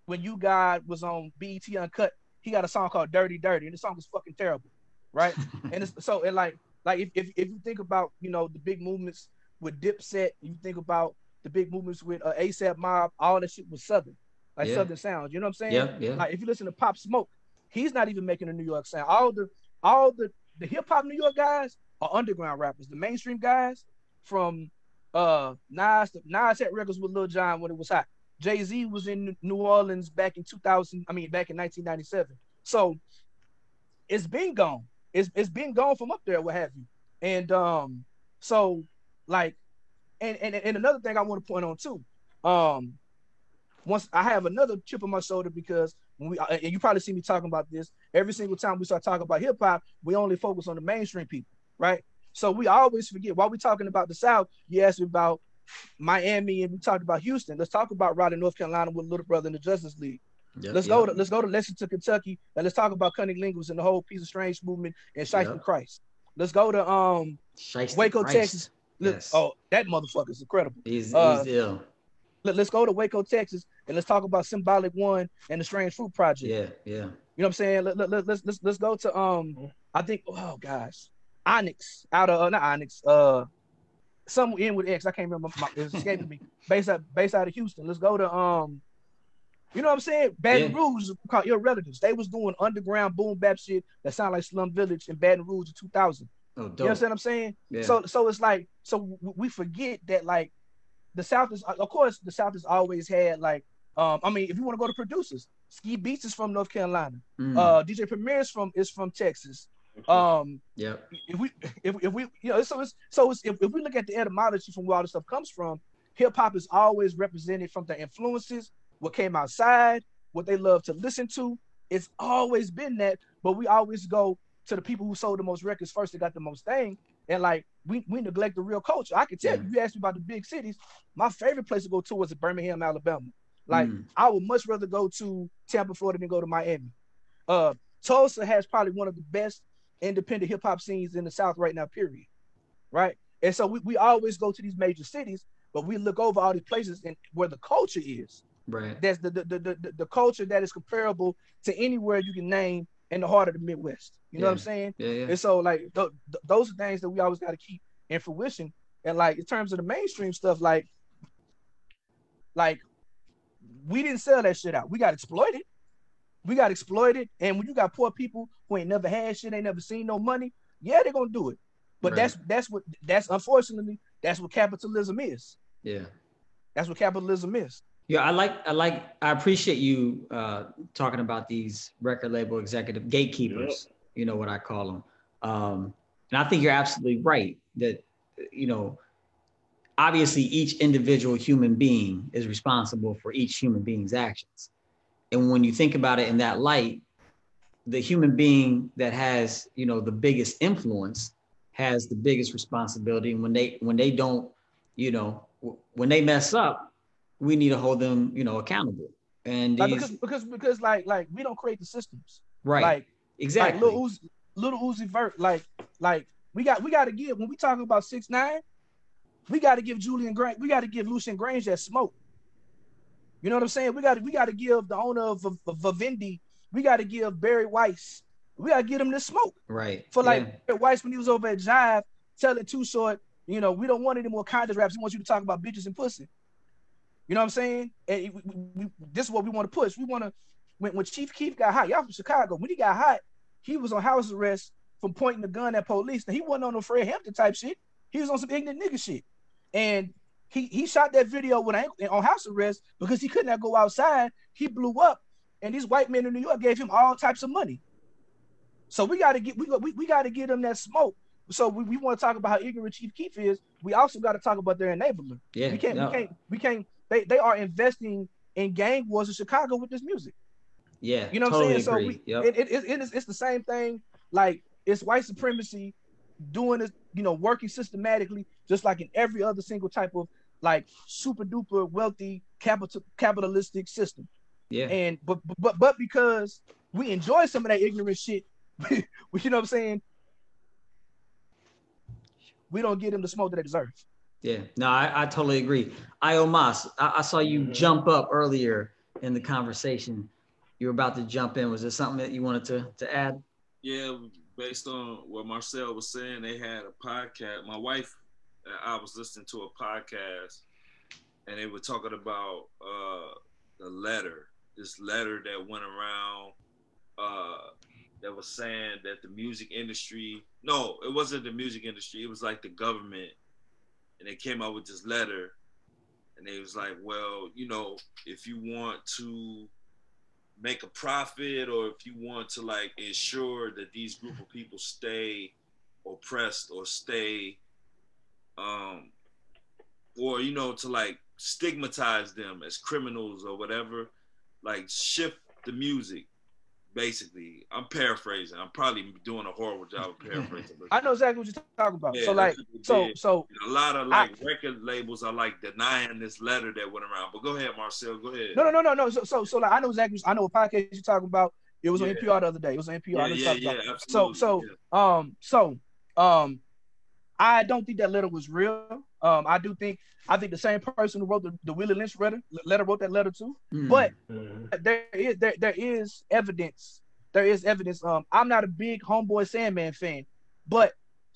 when You God was on B E T Uncut, he got a song called Dirty Dirty, and the song was fucking terrible, right? and it's, so it like like if, if if you think about, you know, the big movements with Dipset, you think about the big movements with uh, ASAP Mob, all that shit was Southern, like yeah. Southern sounds. You know what I'm saying? Yeah, yeah. Like if you listen to Pop Smoke, he's not even making a New York sound. All the all the, the hip hop New York guys are underground rappers. The mainstream guys from uh, Nas, to, Nas had records with Lil Jon when it was hot. Jay-Z was in New Orleans back in two thousand. I mean, back in nineteen ninety-seven. So it's been gone. It's it's been gone from up there, what have you. And um, so like. and, and and another thing I want to point on too. Um, once I have another chip on my shoulder, because when we, and you probably see me talking about this every single time we start talking about hip hop, we only focus on the mainstream people, right? So we always forget, while we're talking about the South, you asked me about Miami and we talked about Houston. Let's talk about riding North Carolina with Little Brother in the Justice League. Yep, let's, yep. go to, let's go to Lexington, Kentucky, and let's talk about Cunning Linguists and the whole Piece of Strange movement and Shiesty yep. Christ. Let's go to um, Waco, Christ. Texas. Yes. Oh, that motherfucker's incredible. He's, uh, he's ill. Let, let's go to Waco, Texas, and let's talk about Symbolic One and the Strange Fruit Project. Yeah, yeah. You know what I'm saying? Let, let, let, let's, let's, let's go to, um, I think, oh, gosh, Onyx, out of, uh, not Onyx, uh, some in with X, I can't remember, my, it's escaping me, based out, based out of Houston. Let's go to, um, you know what I'm saying? Baton yeah. Rouge called Your Relatives. They was doing underground boom bap shit that sound like Slum Village in Baton Rouge in two thousand. Oh, dope. You know what I'm saying? Yeah. So, so it's like, so we forget that, like, the South is, of course, the South has always had, like, um, I mean, if you want to go to producers, Ski Beats is from North Carolina. Mm. Uh, D J Premier is from is from Texas. Um, yeah. If we, if, if we, you know, so it's, so it's, if, if we look at the etymology from where all this stuff comes from, hip hop is always represented from the influences, what came outside, what they love to listen to. It's always been that, but we always go to the people who sold the most records first that got the most thing. And like, we, we neglect the real culture. I can tell yeah. you, you asked me about the big cities. My favorite place to go to was Birmingham, Alabama. Like, mm. I would much rather go to Tampa, Florida than go to Miami. Uh, Tulsa has probably one of the best independent hip hop scenes in the South right now, period. Right? And so we, we always go to these major cities, but we look over all these places and where the culture is. Right. That's the the, the, the the culture that is comparable to anywhere you can name in the heart of the Midwest. You know yeah. what I'm saying? Yeah, yeah. And so like th th those are things that we always got to keep in fruition. And like in terms of the mainstream stuff, like like we didn't sell that shit out. We got exploited. We got exploited. And when you got poor people who ain't never had shit, ain't never seen no money, yeah, they're gonna do it. But right. that's that's what that's unfortunately that's what capitalism is. Yeah, that's what capitalism is. Yeah, I like, I like, I appreciate you uh, talking about these record label executive gatekeepers. Yep. You know what I call them, um, and I think you're absolutely right that, you know, obviously each individual human being is responsible for each human being's actions, and when you think about it in that light, the human being that has, you know, the biggest influence has the biggest responsibility, and when they when they don't, you know, when they mess up, we need to hold them, you know, accountable. And like, these... because because because like like we don't create the systems, right? Like exactly. Like Lil Uzi, Lil Uzi Vert, like like we got we got to give, when we talk about six nine, we got to give Julian Grant, we got to give Lucian Grange that smoke. You know what I'm saying? We got we got to give the owner of Vivendi, we got to give Barry Weiss, we got to give him this smoke, right? For like yeah. Barry Weiss when he was over at Jive telling Too Short, you know, we don't want any more content raps. We want you to talk about bitches and pussy. You know what I'm saying? And it, we, we, this is what we want to push. We want to, when, when Chief Keef got hot, y'all from Chicago, when he got hot, he was on house arrest from pointing the gun at police. Now, he wasn't on no Fred Hampton type shit. He was on some ignorant nigga shit. And he, he shot that video with an, on house arrest because he could not go outside. He blew up. And these white men in New York gave him all types of money. So we got to get, we, we, we got to get him that smoke. So we, we want to talk about how ignorant Chief Keef is. We also got to talk about their enabler. Yeah, we can't, no. we can't, we can't, They, they are investing in gang wars in Chicago with this music. Yeah, you know what totally I'm saying? Agree. So we, yep. it, it, it, it is, it's the same thing. Like, it's white supremacy doing this, you know, working systematically, just like in every other single type of like super duper wealthy capital capitalistic system. Yeah. And but but but because we enjoy some of that ignorant shit, you know what I'm saying? We don't get them the smoke that they deserve. Yeah, no, I, I totally agree. Ayo Mas, I, I saw you mm-hmm. jump up earlier in the conversation. You were about to jump in. Was there something that you wanted to, to add? Yeah, based on what Marcel was saying, they had a podcast. My wife and I was listening to a podcast, and they were talking about uh, the letter, this letter that went around uh, that was saying that the music industry, no, it wasn't the music industry. It was like the government. And they came out with this letter, and they was like, well, you know, if you want to make a profit, or if you want to like ensure that these group of people stay oppressed or stay um, or, you know, to like stigmatize them as criminals or whatever, like shift the music. Basically, I'm paraphrasing. I'm probably doing a horrible job of paraphrasing. I know exactly what you're talking about. Yeah, so like, so so and a lot of like I, record labels are like denying this letter that went around. But go ahead, Marcel. Go ahead. No, no, no, no, no. So so so like I know exactly. I know a podcast you're talking about. It was yeah. on N P R the other day. It was on N P R. Yeah, yeah, yeah, absolutely. So so yeah. um so um I don't think that letter was real. Um, I do think I think the same person who wrote the, the Willie Lynch letter, letter wrote that letter too. Mm. But uh, there is there there is evidence. There is evidence. Um, I'm not a big Homeboy Sandman fan, but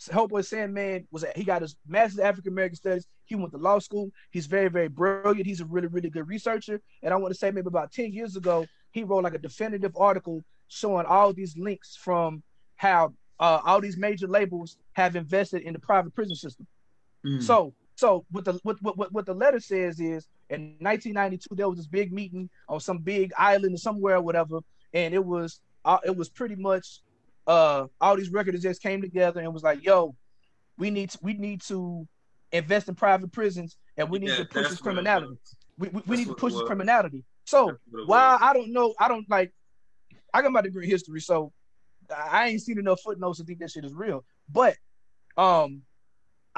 Homeboy Sandman was he got his master's of African American studies. He went to law school. He's very very brilliant. He's a really really good researcher. And I want to say maybe about ten years ago, he wrote like a definitive article showing all these links from how uh, all these major labels have invested in the private prison system. Mm. So, so what the what, what what the letter says is, in nineteen ninety-two there was this big meeting on some big island or somewhere or whatever, and it was uh, it was pretty much uh, all these record execs came together and was like, "Yo, we need to, we need to invest in private prisons, and we need yeah, to push this criminality. We we, we need to push this criminality." So while I don't know, I don't like, I got my degree in history, so I ain't seen enough footnotes to think that shit is real. But um.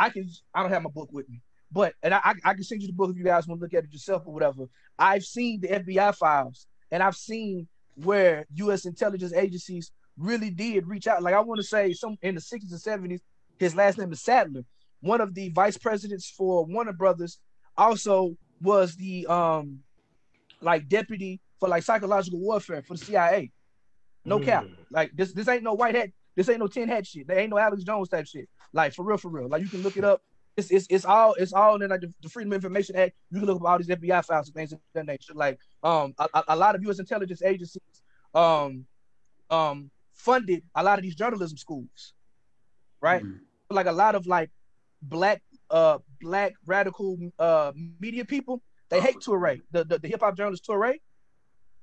I can. I don't have my book with me, but and I, I can send you the book if you guys want to look at it yourself or whatever. I've seen the F B I files, and I've seen where U S intelligence agencies really did reach out. Like I want to say, some in the sixties and seventies, his last name is Sadler. One of the vice presidents for Warner Brothers also was the um, like deputy for like psychological warfare for the C I A. No mm. cap. Like this. This ain't no white hat. This ain't no tin hat shit. There ain't no Alex Jones type shit. Like for real, for real. Like you can look it up. It's it's it's all it's all in like the, the Freedom of Information Act. You can look up all these F B I files and things of that nature. Like um a, a lot of U S intelligence agencies um um funded a lot of these journalism schools, right? Mm-hmm. Like a lot of like black uh black radical uh media people. They hate Touré, the the, the hip hop journalist Touré,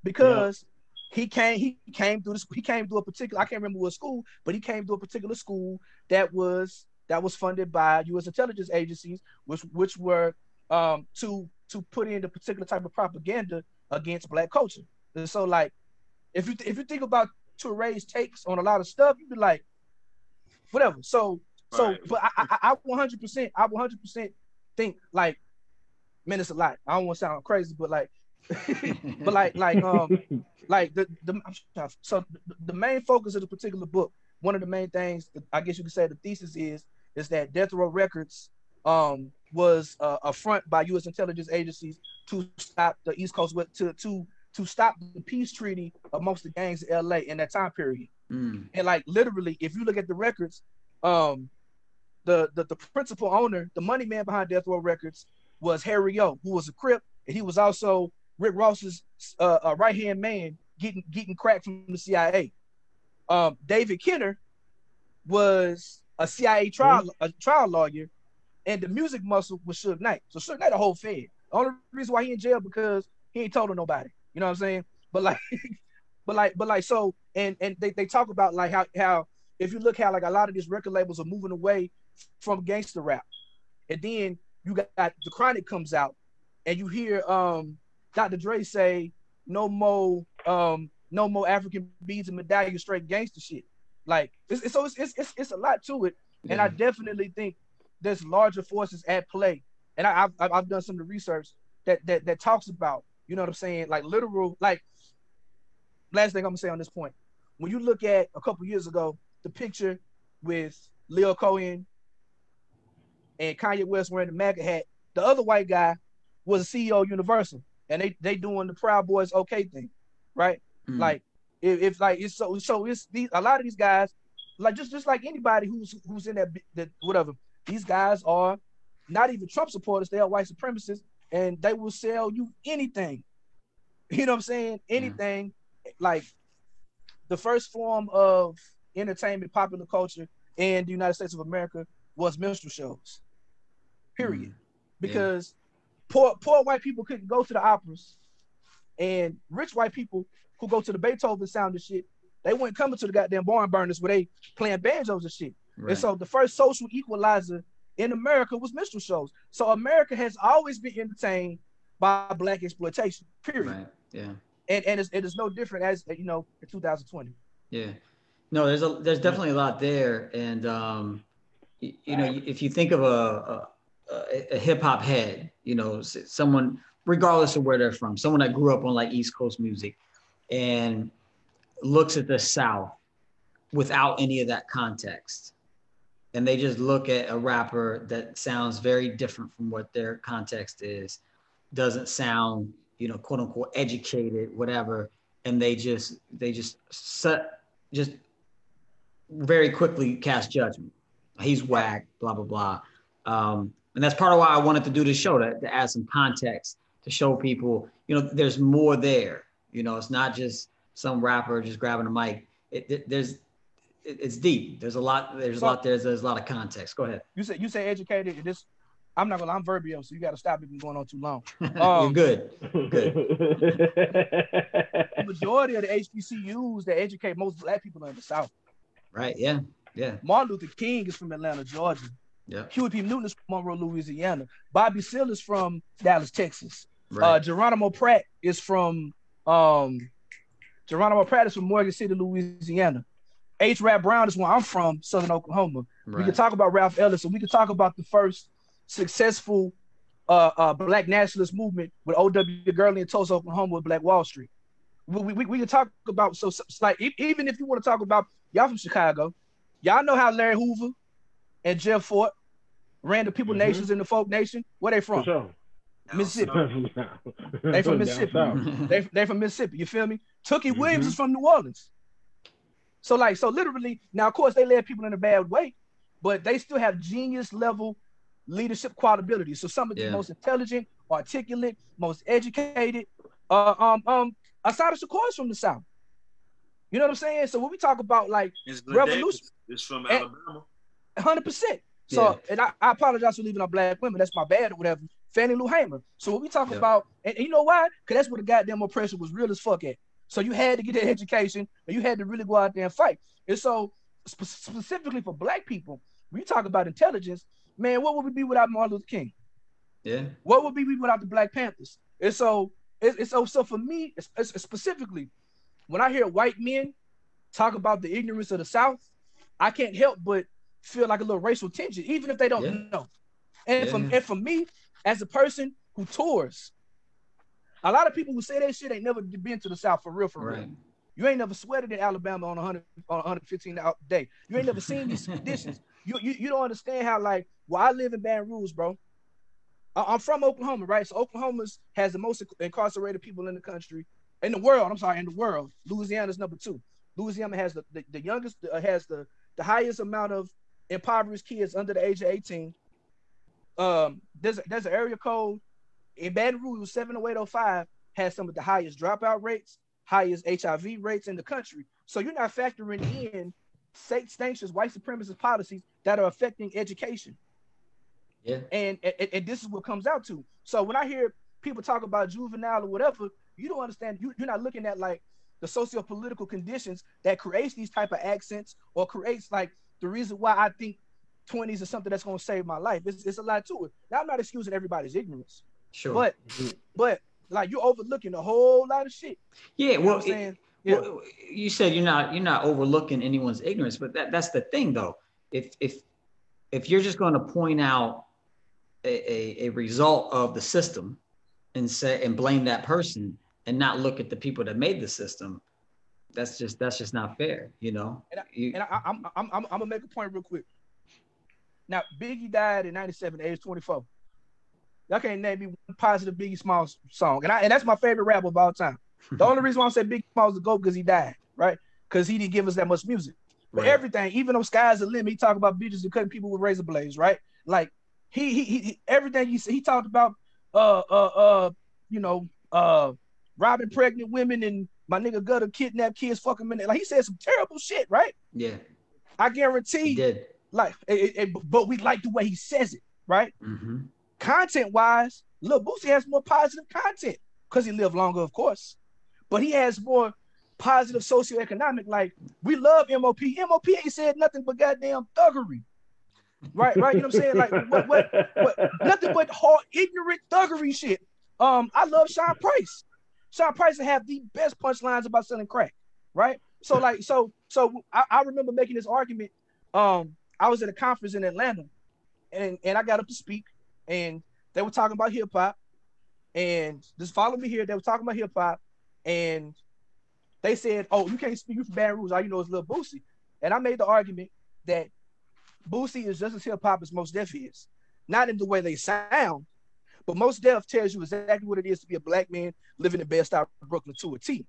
because. Yeah. He came. He came through this. He came through a particular. I can't remember what school, but he came through a particular school that was that was funded by U S intelligence agencies, which which were um, to to put in a particular type of propaganda against black culture. And so, like, if you th- if you think about Touré's takes on a lot of stuff, you'd be like, whatever. So so, right. But I one hundred percent I one hundred percent think like, man, it's a lot. I don't want to sound crazy, but like. but like like um like the, the so the main focus of the particular book, one of the main things that I guess you could say the thesis is is that Death Row Records um was uh, a front by U S intelligence agencies to stop the East Coast to to to stop the peace treaty amongst the gangs of L A in that time period. Mm. And like literally, if you look at the records, um the the, the principal owner, the money man behind Death Row Records was Harry O, who was a Crip, and he was also Rick Ross's uh, uh, right-hand man getting getting crack from the C I A. Um, David Kenner was a C I A trial mm-hmm. a trial lawyer, and the music muscle was Suge Knight. So Suge Knight a whole fed. The only reason why he in jail because he ain't told nobody. You know what I'm saying? But like, but like, but like, so and and they, they talk about like how how if you look how like a lot of these record labels are moving away from gangster rap, and then you got The Chronic comes out, and you hear um. Doctor Dre say, no more, um, no more African beads and medallions, straight gangster shit. Like, it's, it's, so it's, it's, it's a lot to it. Yeah. And I definitely think there's larger forces at play. And I, I've, I've done some of the research that, that, that talks about, you know what I'm saying? Like literal, like last thing I'm gonna say on this point, when you look at a couple years ago, the picture with Lil Cohen and Kanye West wearing the MAGA hat, the other white guy was a C E O of Universal. And they they doing the Proud Boys okay thing, right? Mm. Like if, if like it's so so it's these a lot of these guys, like just just like anybody who's who's in that, that whatever, these guys are not even Trump supporters, they are white supremacists, and they will sell you anything. You know what I'm saying? Anything. Mm. Like the first form of entertainment, popular culture in the United States of America was minstrel shows. Period. Mm. Because yeah. Poor poor white people couldn't go to the operas, and rich white people who go to the Beethoven sound and shit, they weren't coming to the goddamn barn burners where they playing banjos and shit. Right. And so the first social equalizer in America was minstrel shows. So America has always been entertained by black exploitation, period. Right. Yeah. And and it's, it is no different as, you know, in two thousand twenty. Yeah. No, there's a there's definitely a lot there. And, um, you, you know, if you think of a, a, a hip hop head, you know, someone, regardless of where they're from, someone that grew up on like East Coast music and looks at the South without any of that context. And they just look at a rapper that sounds very different from what their context is, doesn't sound, you know, quote unquote educated, whatever. And they just, they just set, just very quickly cast judgment. He's whack, blah, blah, blah. Um, and that's part of why I wanted to do this show, to, to add some context, to show people, you know, there's more there. You know, it's not just some rapper just grabbing a mic. It, it there's, it, it's deep. There's a lot, there's so, a lot, there's, there's a lot of context. Go ahead. You say, you say educated. This, I'm not gonna, I'm verbio, so you gotta stop me from going on too long. Um, You're good, good. The majority of the H B C Us that educate most black people are in the South. Right, yeah, yeah. Martin Luther King is from Atlanta, Georgia. Yeah. Huey P. Newton is from Monroe, Louisiana. Bobby Seale is from Dallas, Texas. Right. Uh, Geronimo Pratt is from, um, Geronimo Pratt is from Morgan City, Louisiana. H. Rap Brown is where I'm from, Southern Oklahoma. Right. We can talk about Ralph Ellison. So we can talk about the first successful uh, uh, black nationalist movement with O W Gurley in Tulsa, Oklahoma, with Black Wall Street. We, we, we can talk about, so, so like, even if you want to talk about, y'all from Chicago, y'all know how Larry Hoover and Jeff Fort ran the People mm-hmm. Nations in the Folk Nation. Where they from? Sure. Mississippi. No. They from Mississippi. they, they from Mississippi. You feel me? Tookie mm-hmm. Williams is from New Orleans. So like, so literally, now of course they led people in a bad way, but they still have genius level leadership quality. So some of yeah. the most intelligent, articulate, most educated, uh, um, um, outside of Shakur from the South. You know what I'm saying? So when we talk about like it's revolution, it's from Alabama. one hundred percent. So, yeah. and I, I apologize for leaving on black women. That's my bad or whatever. Fannie Lou Hamer. So when we talk yeah. about, and, and you know why? Because that's where the goddamn oppression was real as fuck at. So you had to get that education, and you had to really go out there and fight. And so sp- specifically for black people, when you talk about intelligence, man, what would we be without Martin Luther King? Yeah. What would we be without the Black Panthers? And so, it's it, so, so for me, it's, it's specifically, when I hear white men talk about the ignorance of the South, I can't help but feel like a little racial tension, even if they don't yeah. know. And, yeah. for, and for me, as a person who tours, a lot of people who say that shit ain't never been to the South for real, for right. real. You ain't never sweated in Alabama on one hundred, on one hundred fifteen hour day. You ain't never seen these conditions. You, you you don't understand how, like, well, I live in Baton Rouge, bro. I, I'm from Oklahoma, right? So Oklahoma has the most incarcerated people in the country. In the world, I'm sorry, in the world. Louisiana's number two. Louisiana has the, the, the youngest, uh, has the, the highest amount of impoverished kids under the age of eighteen. Um, there's, there's an area code in Baton Rouge, seven oh eight oh five, has some of the highest dropout rates, highest H I V rates in the country. So you're not factoring in state sanctions, white supremacist policies that are affecting education. Yeah. And, and, and this is what comes out to. So when I hear people talk about juvenile or whatever, you don't understand. You, you're not looking at like the socio-political conditions that creates these type of accents or creates like the reason why I think twenties is something that's going to save my life. It's, it's a lot to it. Now I'm not excusing everybody's ignorance. Sure. But, but like you're overlooking a whole lot of shit. Yeah. You know well, what I'm saying? It, yeah. well, you said you're not, you're not overlooking anyone's ignorance, but that, that's the thing though. If, if, if you're just going to point out a, a, a result of the system and say, and blame that person, and not look at the people that made the system, that's just that's just not fair, you know. And, I, you, and I, I'm I'm I'm gonna make a point real quick. Now, Biggie died in ninety-seven, age twenty-four. Y'all can't name me one positive Biggie Smalls song, and I and that's my favorite rapper of all time. The only reason why I said Biggie Smalls is the GOAT because he died, right? Because he didn't give us that much music. But right. everything, even though Sky's the Limit, he talked about bitches and cutting people with razor blades, right? Like he he, he everything he said, he talked about uh uh uh you know uh. robbing pregnant women and my nigga Gutter kidnapped kids, fuck them in there. Like he said some terrible shit, right? Yeah. I guarantee. He did. Like, it, it, but we like the way he says it, right? Mm-hmm. Content wise, Lil Boosie has more positive content because he lived longer, of course. But he has more positive socioeconomic. Like we love M O P. M O P ain't said nothing but goddamn thuggery. right, right. You know what I'm saying? Like what, what, what, nothing but hard, ignorant thuggery shit. Um, I love Sean Price. Sean Price have the best punchlines about selling crack, right? So like, so, so I, I remember making this argument. Um, I was at a conference in Atlanta, and and I got up to speak, and they were talking about hip hop, and just follow me here. They were talking about hip hop, and they said, "Oh, you can't speak. You from Baton Rouge. All you know is Lil Boosie." And I made the argument that Boosie is just as hip hop as Mos Def is, not in the way they sound, but Mos Def tells you exactly what it is to be a black man living in Bed-Stuy, Brooklyn to a T.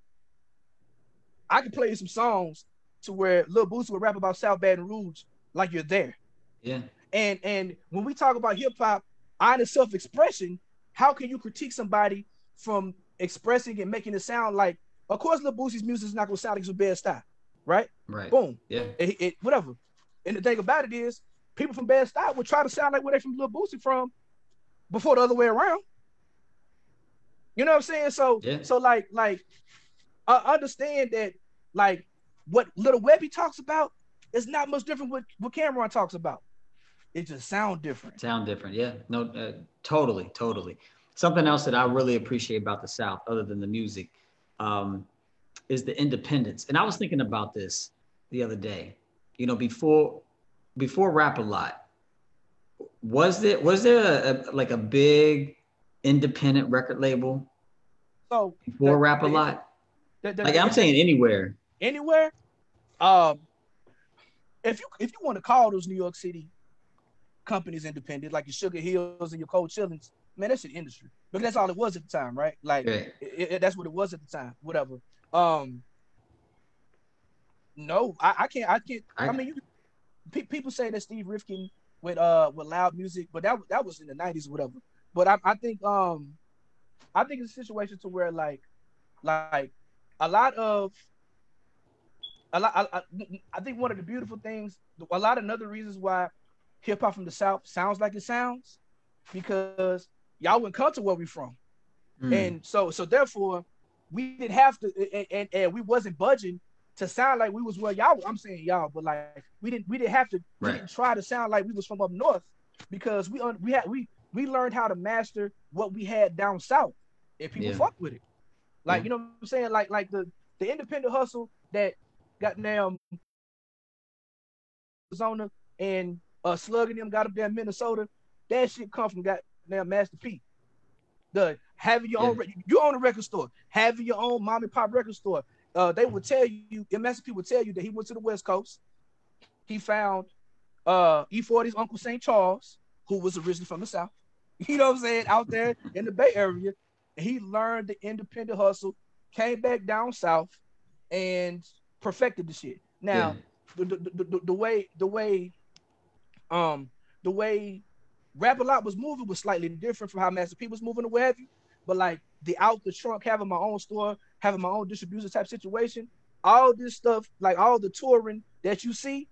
I can play you some songs to where Lil Boosie would rap about South Baton Rouge like you're there. Yeah. And and when we talk about hip hop, honest self-expression, how can you critique somebody from expressing and making it sound like? Of course, Lil Boosie's music is not gonna sound like it's a Bed-Stuy, right? Right. Boom. Yeah. It, it, whatever. And the thing about it is, people from Bed-Stuy would try to sound like where they from Lil Boosie from, before the other way around. You know what I'm saying? So, yeah. so like, like, I understand that, like, what Lil Webby talks about is not much different what what Cam'ron talks about. It just sound different. Sound different, yeah. No, uh, totally, totally. Something else that I really appreciate about the South, other than the music. Um, is the independence. And I was thinking about this the other day, you know, before, before Rap-A-Lot, was there, was there a, a, like a big independent record label so before the, Rap-A-Lot? The, the, like the, I'm saying anywhere. Anywhere? Um, if you, if you want to call those New York City companies independent, like your Sugar Hills and your Cold Chillings, man, that's an industry. But that's all it was at the time, right? Like, yeah. it, it, that's what it was at the time. Whatever. Um, no, I, I can't. I can't. I, I mean, you, pe- people say that Steve Rifkin with uh with Loud Music, but that that was in the nineties, or whatever. But I, I think um, I think it's a situation to where like, like a lot of a lot. I, I, I think one of the beautiful things, a lot of another reasons why hip hop from the South sounds like it sounds, because y'all wouldn't come to where we from. Mm. And so so therefore, we didn't have to, and, and, and we wasn't budging to sound like we was where y'all, I'm saying y'all, but like, we didn't we didn't have to right. we didn't try to sound like we was from up north, because we we had, we we learned how to master what we had down south, and people yeah. fucked with it. Like, yeah. you know what I'm saying? Like like the, the independent hustle that got down Arizona and uh, Slug and them got up there in Minnesota, that shit come from got Now, Master P. The having your yeah. own, you own a record store, having your own mom and pop record store. Uh, they would tell you, and Master P would tell you that he went to the West Coast. He found uh, E forty's Uncle Saint Charles, who was originally from the South. You know what I'm saying? Out there in the Bay Area, he learned the independent hustle, came back down south, and perfected the shit. Now, yeah. the, the, the the way the way um the way Rap-A-Lot was moving was slightly different from how Master P was moving or what have you, but like the out the trunk, having my own store, having my own distribution type situation, all this stuff, like all the touring that you see,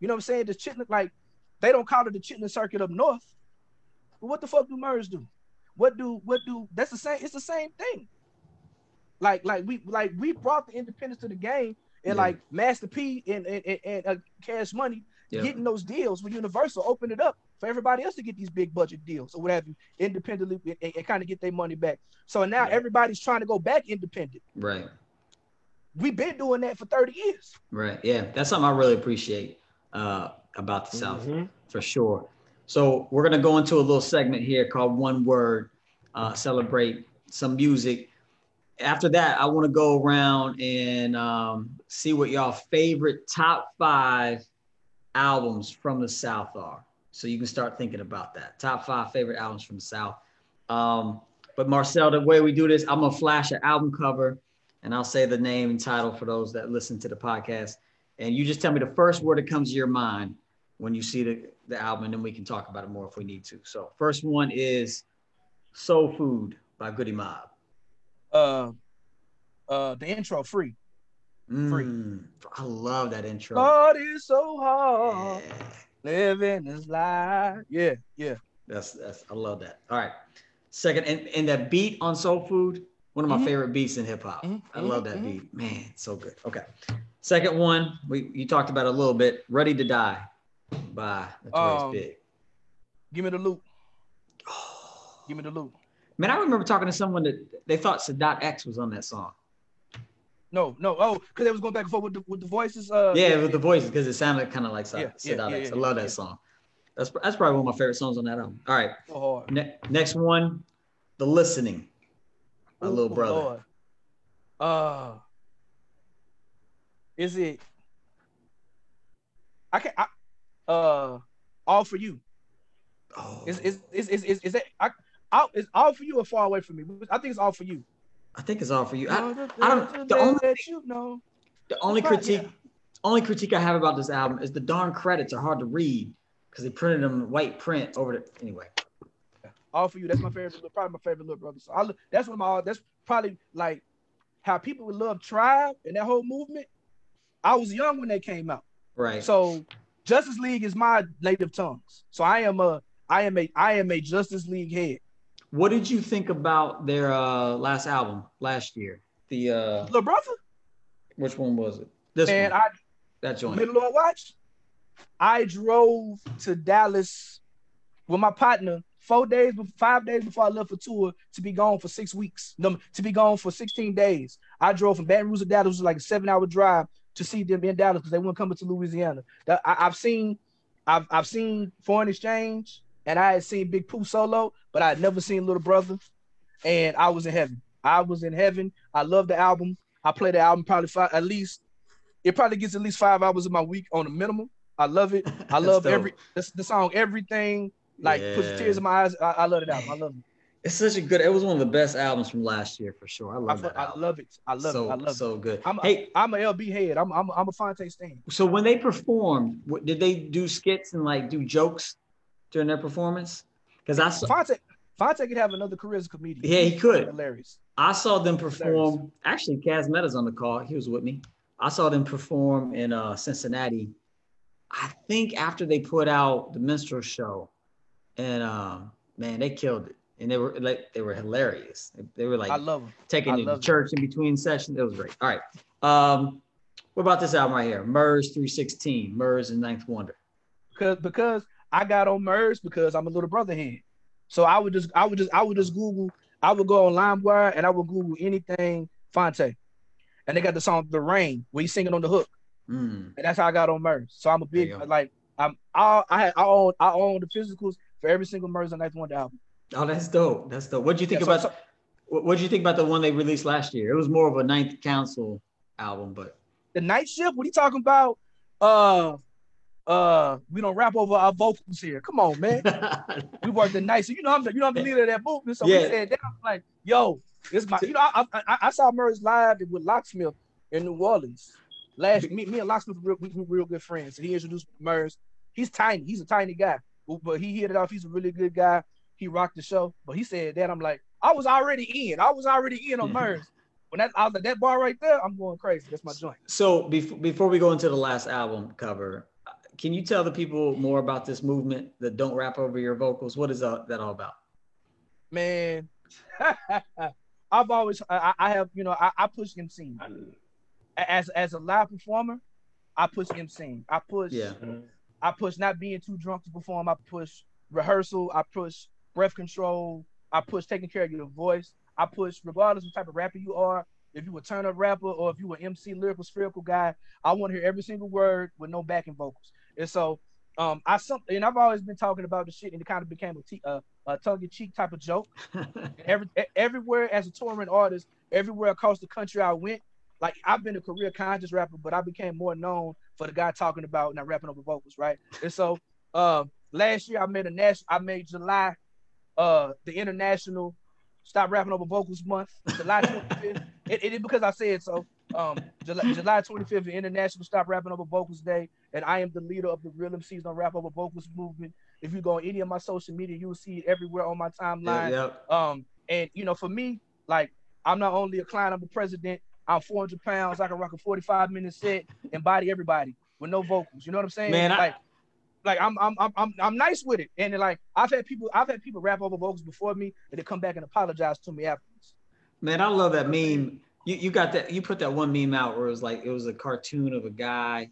you know what I'm saying? The Chitlin, like they don't call it the Chitlin circuit up north, but what the fuck do Murs do? What do, what do, that's the same, it's the same thing. Like, like we, like we brought the independence to the game, and yeah. like Master P and, and, and, and uh, Cash Money yeah. getting those deals with Universal, opened it up for everybody else to get these big budget deals or what have you, independently, and, and kind of get their money back. So now right. everybody's trying to go back independent. Right. We've been doing that for thirty years. Right. Yeah. That's something I really appreciate uh, about the South mm-hmm. for sure. So we're going to go into a little segment here called One Word, uh, celebrate some music. After that, I want to go around and um, see what y'all favorite top five albums from the South are. So you can start thinking about that. Top five favorite albums from the South. Um, but Marcel, the way we do this, I'm gonna flash an album cover and I'll say the name and title for those that listen to the podcast. And you just tell me the first word that comes to your mind when you see the, the album, and then we can talk about it more if we need to. So first one is Soul Food by Goodie Mob. Uh, uh, the intro, Free. Free. Mm, I love that intro. God is so hard. Yeah. Living this life. Yeah, yeah. That's that's I love that. All right. Second, and, and that beat on Soul Food, one of my mm-hmm. favorite beats in hip hop. Mm-hmm. I love that mm-hmm. beat. Man, so good. Okay. Second one, we you talked about a little bit, Ready to Die Bye. That's um, his pick. Give me the loot. Oh. Give me the loot. Man, I remember talking to someone that they thought Sadat X was on that song. No, no. Oh, because they was going back and forth with the, with the voices. Uh, yeah, yeah, with the voices, because it sounded kind of like Sadat yeah, yeah, yeah, X. I love that yeah. song. That's that's probably one of my favorite songs on that album. All right. Oh, ne next one, The Listening. My Ooh, little brother. Lord. Uh, is it? I can't. I, uh, All For You. Oh. Is is is is is, is that? I, I, is All For You or Far Away From Me? I think it's All For You. I think it's All For You. I, I don't. The only thing, you know. The only critique, yeah. only critique I have about this album is the darn credits are hard to read because they printed them in white print over the anyway. All For You. That's my favorite. Probably my favorite Lil Brother. So I, that's one of my. That's probably like how people would love Tribe and that whole movement. I was young when they came out. Right. So Justice League is my Native Tongues. So I am a. I am a. I am a Justice League head. What did you think about their uh, last album last year? The uh, Lil Brother. Which one was it? This Man, one. I, that joint. Middle of Watch. I drove to Dallas with my partner four days, five days before I left for tour to be gone for six weeks. No, to be gone for sixteen days. I drove from Baton Rouge to Dallas, which was like a seven-hour drive to see them in Dallas because they weren't coming to Louisiana. That, I, I've seen, I've I've seen Foreign Exchange. And I had seen Big Pooh solo, but I had never seen Little Brother. And I was in heaven. I was in heaven. I love the album. I play the album probably five, at least, it probably gets at least five hours of my week on a minimum. I love it. I love every the, the song, everything. Like, yeah. puts tears in my eyes. I, I love it album. I love it. It's such a good, it was one of the best albums from last year for sure. I love it. I love it. I love so, it. I love so good. I'm, hey, I'm a L B head. I'm, I'm, I'm a Fonte stan. So when they performed, what, did they do skits and like do jokes during their performance? Because I saw Fonte, Fonte could have another career as a comedian. Yeah, he could. Hilarious. I saw them perform. Hilarious. Actually, Cas Metah's on the call. He was with me. I saw them perform in uh, Cincinnati. I think after they put out the minstrel show, and uh, man, they killed it. And they were like, they were hilarious. They were like, I love them. Taking it to church in between sessions. It was great. All right. Um, what about this album right here? Murs three sixteen, Murs and Ninth Wonder. Because because. I got on Murs because I'm a Little Brother hand. So I would just, I would just, I would just Google, I would go on LimeWire and I would Google anything Fonte. And they got the song The Rain where he's singing on the hook. Mm. And that's how I got on Murs. So I'm a big, like, I'm, I, I, I own, I own the physicals for every single Murs on Ninth Wonder album. Oh, that's dope. That's dope. What do you think yeah, about, so, so, what do you think about the one they released last year? It was more of a Ninth Council album, but. The Night Shift? What are you talking about? Uh, Uh, we don't rap over our vocals here. Come on, man. We worked the night. So you know I'm the, you know I'm the leader of that movement. So yeah. we said that. I'm like, yo, this my. You know, I I, I saw Murs live with Locksmith in New Orleans last. Me, me and Locksmith were real, we were real good friends. So he introduced Murs. He's tiny. He's a tiny guy, but he hit it off. He's a really good guy. He rocked the show. But he said that. I'm like, I was already in. I was already in on Murs. When that, I was at that bar right there, I'm going crazy. That's my joint. So before before we go into the last album cover. Can you tell the people more about this movement that don't rap over your vocals? What is that all about? Man, I've always, I, I have, you know, I, I push emceeing. As, as a live performer, I push emceeing. I push, yeah. I push not being too drunk to perform. I push rehearsal. I push breath control. I push taking care of your voice. I push regardless of the type of rapper you are. If you a turn-up rapper or if you an M C, lyrical, spherical guy, I want to hear every single word with no backing vocals. And so, um, I something, and I've always been talking about this shit, and it kind of became a, t uh, a tongue-in-cheek type of joke. every everywhere as a touring artist, everywhere across the country I went, like I've been a career-conscious rapper, but I became more known for the guy talking about not rapping over vocals, right? And so, uh, last year I made a national, I made July, uh, the international Stop Rapping Over Vocals Month, July twenty-fifth. It, it is because I said so. Um, July, July twenty-fifth, International Stop Rapping Over Vocals Day, and I am the leader of the Real M Cs Don't Rap Over Vocals movement. If you go on any of my social media, you will see it everywhere on my timeline. Yeah, yeah. Um, and, you know, for me, like, I'm not only a client, I'm the president. I'm four hundred pounds. I can rock a forty-five minute set and body everybody with no vocals. You know what I'm saying? Man, like, I... Like I'm, I'm, I'm, I'm, I'm nice with it, and like I've had people, I've had people rap over vocals before me, and they come back and apologize to me afterwards. Man, I love that meme. You, you got that? You put that one meme out where it was like it was a cartoon of a guy,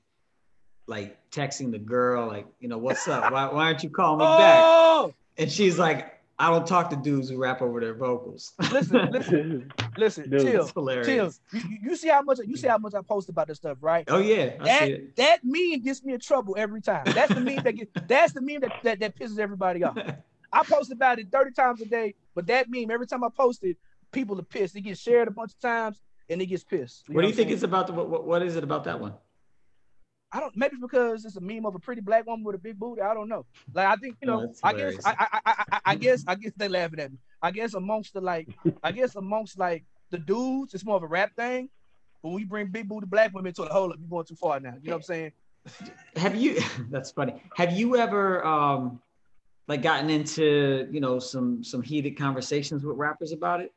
like texting the girl, like, you know, what's up? Why, why aren't you calling me oh! back? And she's like, I don't talk to dudes who rap over their vocals. Listen, listen, listen, dude, chill, chill. You, you see how much you see how much I post about this stuff, right? Oh yeah, I that see it. That meme gets me in trouble every time. That's the meme that gets, that's the meme that, that that pisses everybody off. I post about it thirty times a day, but that meme every time I post it, people are pissed. It gets shared a bunch of times, and it gets pissed. You what do you think it's about? The, what what is it about that one? I don't, maybe because it's a meme of a pretty black woman with a big booty. I don't know. Like, I think, you know, oh, I guess, I, I, I, I, I guess, I guess they laughing at me. I guess amongst the, like, I guess amongst like the dudes, it's more of a rap thing. But when you bring big booty black women to the hold up, you're going too far now. You know what I'm saying? Have you, that's funny. Have you ever, um, like gotten into, you know, some, some heated conversations with rappers about it?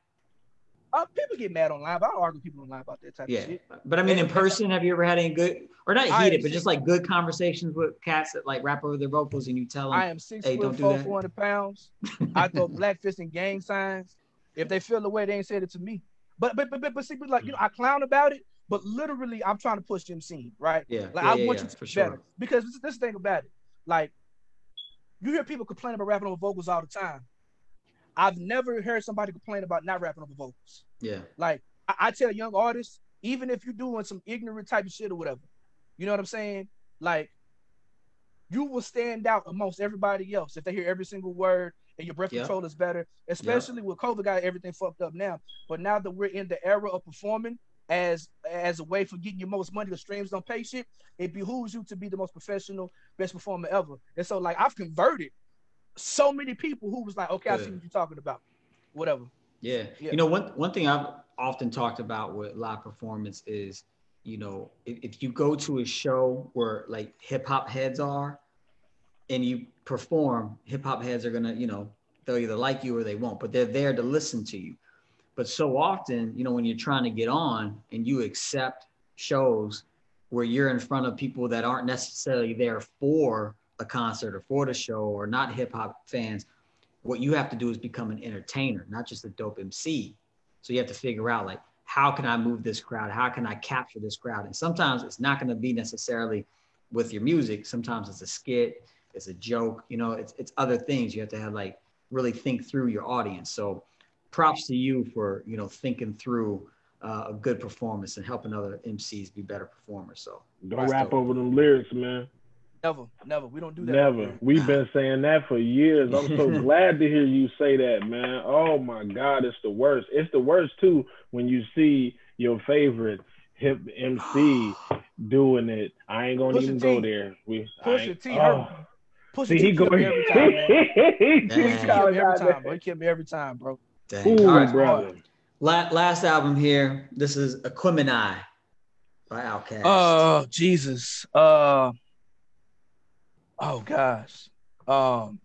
Uh, people get mad online, but I don't argue with people online about that type yeah. of shit. But I mean, in person, have you ever had any good, or not heated, but six, just like good conversations with cats that like rap over their vocals and you tell them, I am six hey, foot four, four hundred pounds. I throw black fists and gang signs. If they feel the way, they ain't said it to me. But but but but, but see, but like, you know, I clown about it, but literally, I'm trying to push them scene, right? Yeah. Like yeah, I yeah, want yeah, you to be sure. better because this, this thing about it, like you hear people complain about rapping over vocals all the time. I've never heard somebody complain about not rapping over vocals. Yeah. Like, I, I tell young artists, even if you're doing some ignorant type of shit or whatever, you know what I'm saying? Like, you will stand out amongst everybody else if they hear every single word and your breath yeah. control is better, especially yeah. with COVID got everything fucked up now. But now that we're in the era of performing as, as a way for getting your most money, the streams don't pay shit, it behooves you to be the most professional, best performer ever. And so, like, I've converted so many people who was like, okay, I see what you're talking about, whatever. Yeah. yeah. You know, one one thing I've often talked about with live performance is, you know, if, if you go to a show where like hip hop heads are and you perform, hip hop heads are going to, you know, they'll either like you or they won't, but they're there to listen to you. But so often, you know, when you're trying to get on and you accept shows where you're in front of people that aren't necessarily there for a concert or for the show or not hip hop fans, what you have to do is become an entertainer, not just a dope M C. So you have to figure out like, how can I move this crowd? How can I capture this crowd? And sometimes it's not going to be necessarily with your music. Sometimes it's a skit, it's a joke, you know, it's, it's other things. You have to have like really think through your audience. So props to you for, you know, thinking through uh, a good performance and helping other M Cs be better performers. So don't rap dope. over them lyrics, man. Never, never. We don't do that. Never. We've been saying that for years. I'm so glad to hear you say that, man. Oh, my God. It's the worst. It's the worst, too, when you see your favorite hip M C doing it. I ain't going to even go there. We, Push your T. Oh. Push your T. He killed me every time, man. He killed me every time, bro. He killed me every time, bro. Dang. Ooh, all right, brother. Last, last album here. This is Aquemini by Outkast. Oh, Jesus. Uh... Oh gosh, um,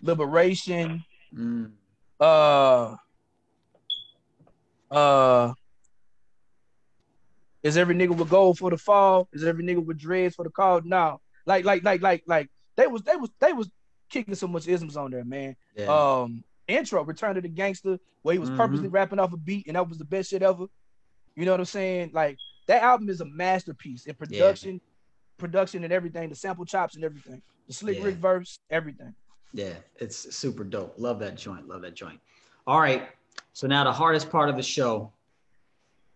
Liberation, mm. uh, uh, is every nigga with gold for the fall? Is every nigga with dreads for the call? No, like, like, like, like, like they was, they was, they was kicking so much isms on there, man. Yeah. Um, intro, Return to the Gangster, where he was mm-hmm. purposely rapping off a beat, and that was the best shit ever. You know what I'm saying? Like that album is a masterpiece in production. Yeah. Production and everything, the sample chops and everything, the slick yeah. Rick verse, everything. Yeah, it's super dope. Love that joint. Love that joint. All right. So now the hardest part of the show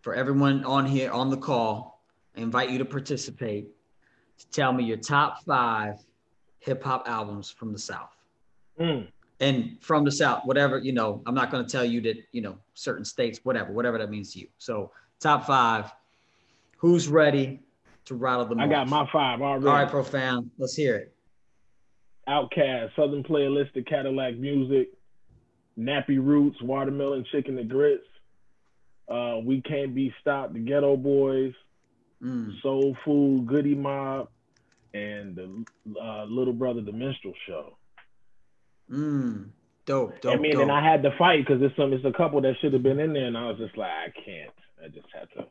for everyone on here on the call, I invite you to participate to tell me your top five hip hop albums from the South. Mm. And from the South, whatever, you know, I'm not going to tell you that, you know, certain states, whatever, whatever that means to you. So top five, who's ready? To rattle them I off. Got my five already. All right, Profound. Let's hear it. Outkast, Southern Playalistic Cadillac Music, Nappy Roots, Watermelon Chicken and Grits, uh, We Can't Be Stopped, The Geto Boys, mm. Soul Food, Goodie Mob, and the uh, Little Brother, The Minstrel Show. Mm. Dope, dope, I mean, dope. And I had to fight because it's some, it's a couple that should have been in there, and I was just like, I can't. I just had to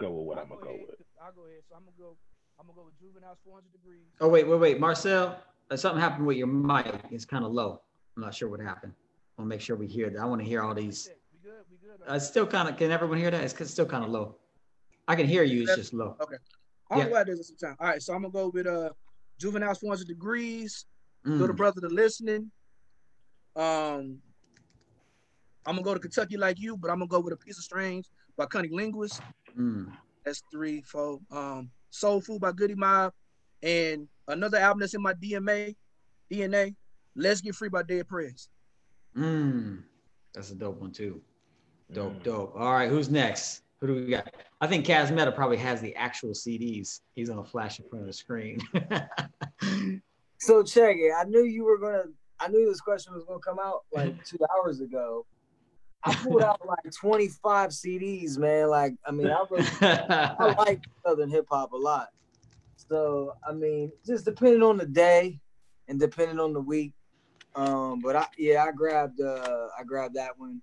go with what I'm going to go with. I'll go ahead. So I'm gonna go. I'm gonna go with Juvenile's four hundred degrees. Oh wait, wait, wait, Marcel. Something happened with your mic. It's kind of low. I'm not sure what happened. I'll make sure we hear that. I want to hear all these. We good. We good. Right? Uh, it's still kind of. Can everyone hear that? It's still kind of low. I can hear you. It's just low. Okay. I don't yeah. know why I do this sometimes. All right, so I'm gonna go with uh, Juvenile's four hundred degrees, mm. Little Brother to Listening. Um, I'm gonna go to Kentucky Like You, but I'm gonna go with A Piece of Strange by Cunning Linguist. Mm. That's three, four. Um, Soul Food by Goodie Mob, and another album that's in my D M A, D N A. Let's Get Free by Dead Prez. Mm. That's a dope one too. Dope, mm. dope. All right, who's next? Who do we got? I think Cas Metah probably has the actual C Ds. He's on a flash in front of the screen. So check it. I knew you were gonna. I knew this question was gonna come out like two hours ago. I pulled out like twenty-five C Ds, man. Like, I mean, I really, I like Southern hip hop a lot. So I mean, just depending on the day and depending on the week. Um, but I yeah, I grabbed uh, I grabbed that one.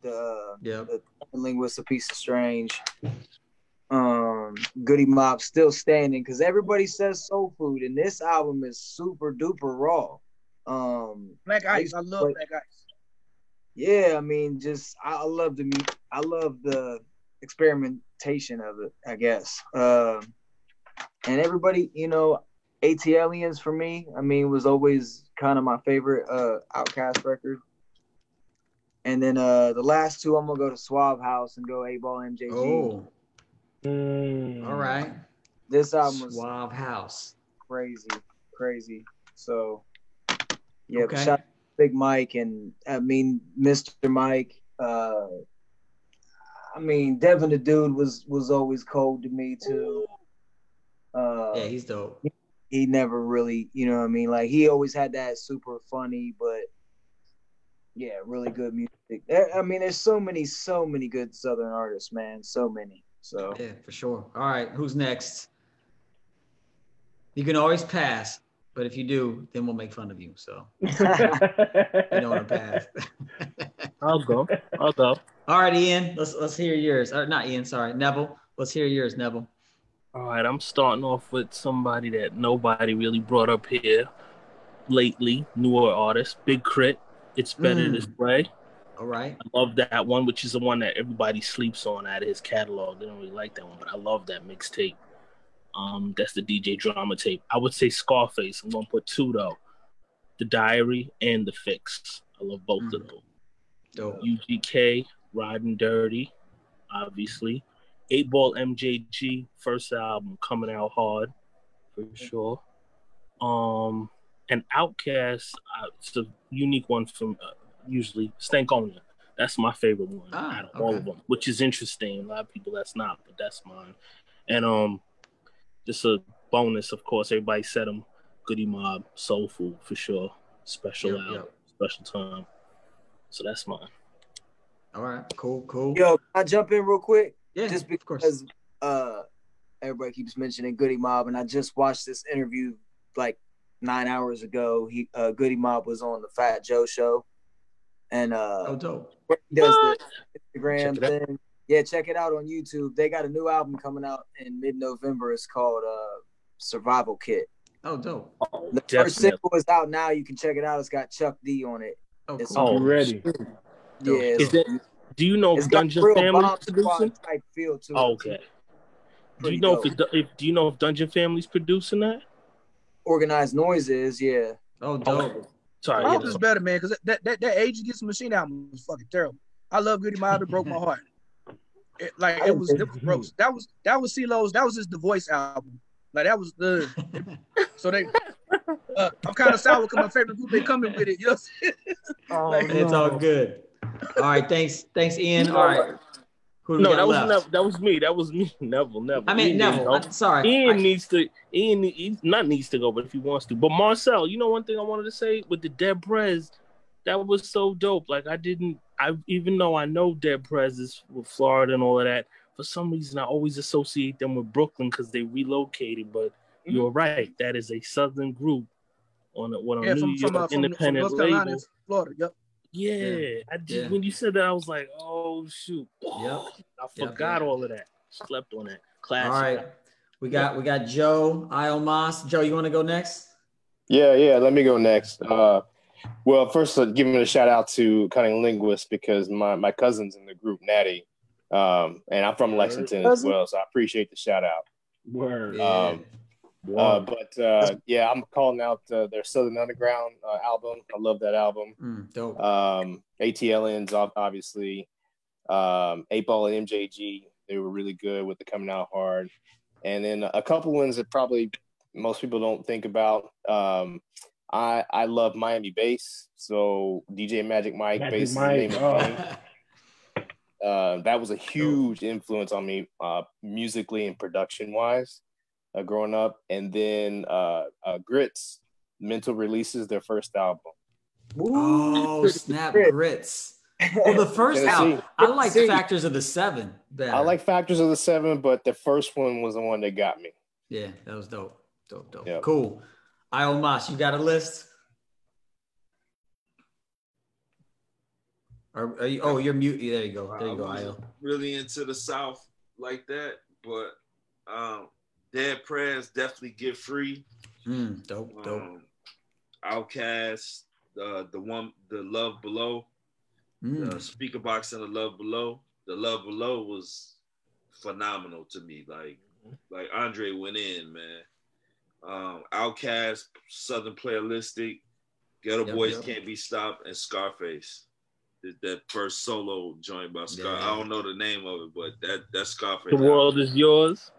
The, yep. the Linguist, A Piece of Strange. Um, Goodie Mob still standing because everybody says Soul Food, and this album is super duper raw. Um, Black Ice, I love but, Black Ice. Yeah, I mean, just I love the I love the experimentation of it, I guess. Uh, and everybody, you know, ATLiens for me, I mean, was always kind of my favorite uh, Outkast record. And then uh, the last two, I'm going to go to Swab House and go eight ball M J G. Oh. Mm. All right. This album was Swab House. Crazy, crazy. So, yeah, okay. Shout out to Big Mike and, I mean, Mister Mike. Uh, I mean, Devin the Dude was, was always cold to me, too. Uh, yeah, he's dope. He, he never really, you know what I mean? Like, he always had that super funny, but... Yeah, really good music. I mean, there's so many, so many good Southern artists, man. So many. So yeah, for sure. All right, who's next? You can always pass, but if you do, then we'll make fun of you. So you don't want to pass. I'll go. I'll go. All right, Ian. Let's let's hear yours. Or not Ian. Sorry, Neville. Let's hear yours, Neville. All right, I'm starting off with somebody that nobody really brought up here lately. Newer artist, Big Crit. It's Better mm. This Way. All right. I love that one, which is the one that everybody sleeps on out of his catalog. They don't really like that one, but I love that mixtape. Um, that's the D J Drama tape. I would say Scarface. I'm going to put two, though. The Diary and The Fix. I love both mm. of those. Dope. U G K, Riding Dirty, obviously. eight ball M J G, first album, coming out hard, for sure. Um... And Outkast, uh, it's a unique one from uh, usually Stankonia. That's my favorite one ah, out of okay. all of them, which is interesting. A lot of people that's not, but that's mine. And um, just a bonus, of course. Everybody said them. Goodie Mob, Soul Food for sure. Special yep, out, yep. special time. So that's mine. All right, cool, cool. Yo, can I jump in real quick? Yeah, just because uh, everybody keeps mentioning Goodie Mob, and I just watched this interview like. Nine hours ago, he uh, Goodie Mob was on the Fat Joe show, and uh, oh, dope. He does the Instagram thing. Yeah, check it out on YouTube. They got a new album coming out in mid-November. It's called uh, Survival Kit. Oh, dope! Oh, the definitely. First single is out now. You can check it out. It's got Chuck D on it. Oh, it's cool. Already. Yeah. Is that, do you know? It's Dungeon got real Bob Squad type feel to oh, it. Okay. Too. Do you know if, if do you know if Dungeon Family's producing that? Organized Noises, yeah. Oh, dope. Sorry, I hope it's better, man, because that, that, that Age Against the Machine album was fucking terrible. I love Goodie Mob. It broke my heart. It, like, it was, it was gross. That was, that was CeeLo's, that was his The Voice album. Like, that was the... So they... Uh, I'm kind of sour because my favorite group ain't coming with it. You know what I'm saying? Oh, it's all good. All right, thanks. Thanks, Ian. All right. No, that was Neville, that was me. That was me. Neville, Neville. I mean Ian, Neville. You know? I'm sorry. Ian I... needs to. Ian he, not needs to go, but if he wants to. But Marcel, you know one thing I wanted to say with the Dead Prez, that was so dope. Like I didn't. I even though I know Dead Prez is with Florida and all of that, for some reason I always associate them with Brooklyn because they relocated. But mm-hmm. You're right. That is a Southern group on a, what on yeah, New from, York from, uh, independent from, from label. Carolina, Florida. Yep. Yeah, yeah. I just, yeah, when you said that, I was like, oh, shoot. Yep. I forgot yep. all of that. Slept on that. Classic. All right. We got we got Joe Iomas. Joe, you want to go next? Yeah, yeah. Let me go next. Uh, well, first, uh, giving a shout out to Cunning Linguist because my, my cousin's in the group, Natty, um, and I'm from Lexington Cousin? as well, so I appreciate the shout out. Word. Um, yeah. uh, but uh, yeah, I'm calling out uh, their Southern Underground uh, album. I love that album. Mm, dope. Um, A T L N's obviously. Um, eight Ball and M J G. They were really good with the Coming Out Hard. And then a couple ones that probably most people don't think about. Um, I I love Miami Bass. So D J Magic Mike, Magic Bass Mike. Name oh. Uh, that was a huge influence on me uh, musically and production-wise uh, growing up. And then uh, uh, Grits, Mental Releases, their first album. Oh, snap, Grits. Well, the first album, I like Factors of the Seven better. I like Factors of the Seven, but the first one was the one that got me. Yeah, that was dope. Dope, dope. Yep. Cool. Ayo Mas, you got a list? Or are you, oh, you're mute. There you go. There you go, Ayo. Really into the South like that, but um, Dead Prez, definitely Get Free. Mm, dope, um, dope. Outkast, uh, the one, the Love Below. Mm. The speaker box and the Love Below. The Love Below was phenomenal to me. Like, like Andre went in, man. Um, Outkast, Southern Playalistic, Geto yep, Boys yep. Can't Be Stopped, and Scarface. That, that first solo joint by Scar. Yeah. I don't know the name of it, but that that Scarface. The World Is Yours.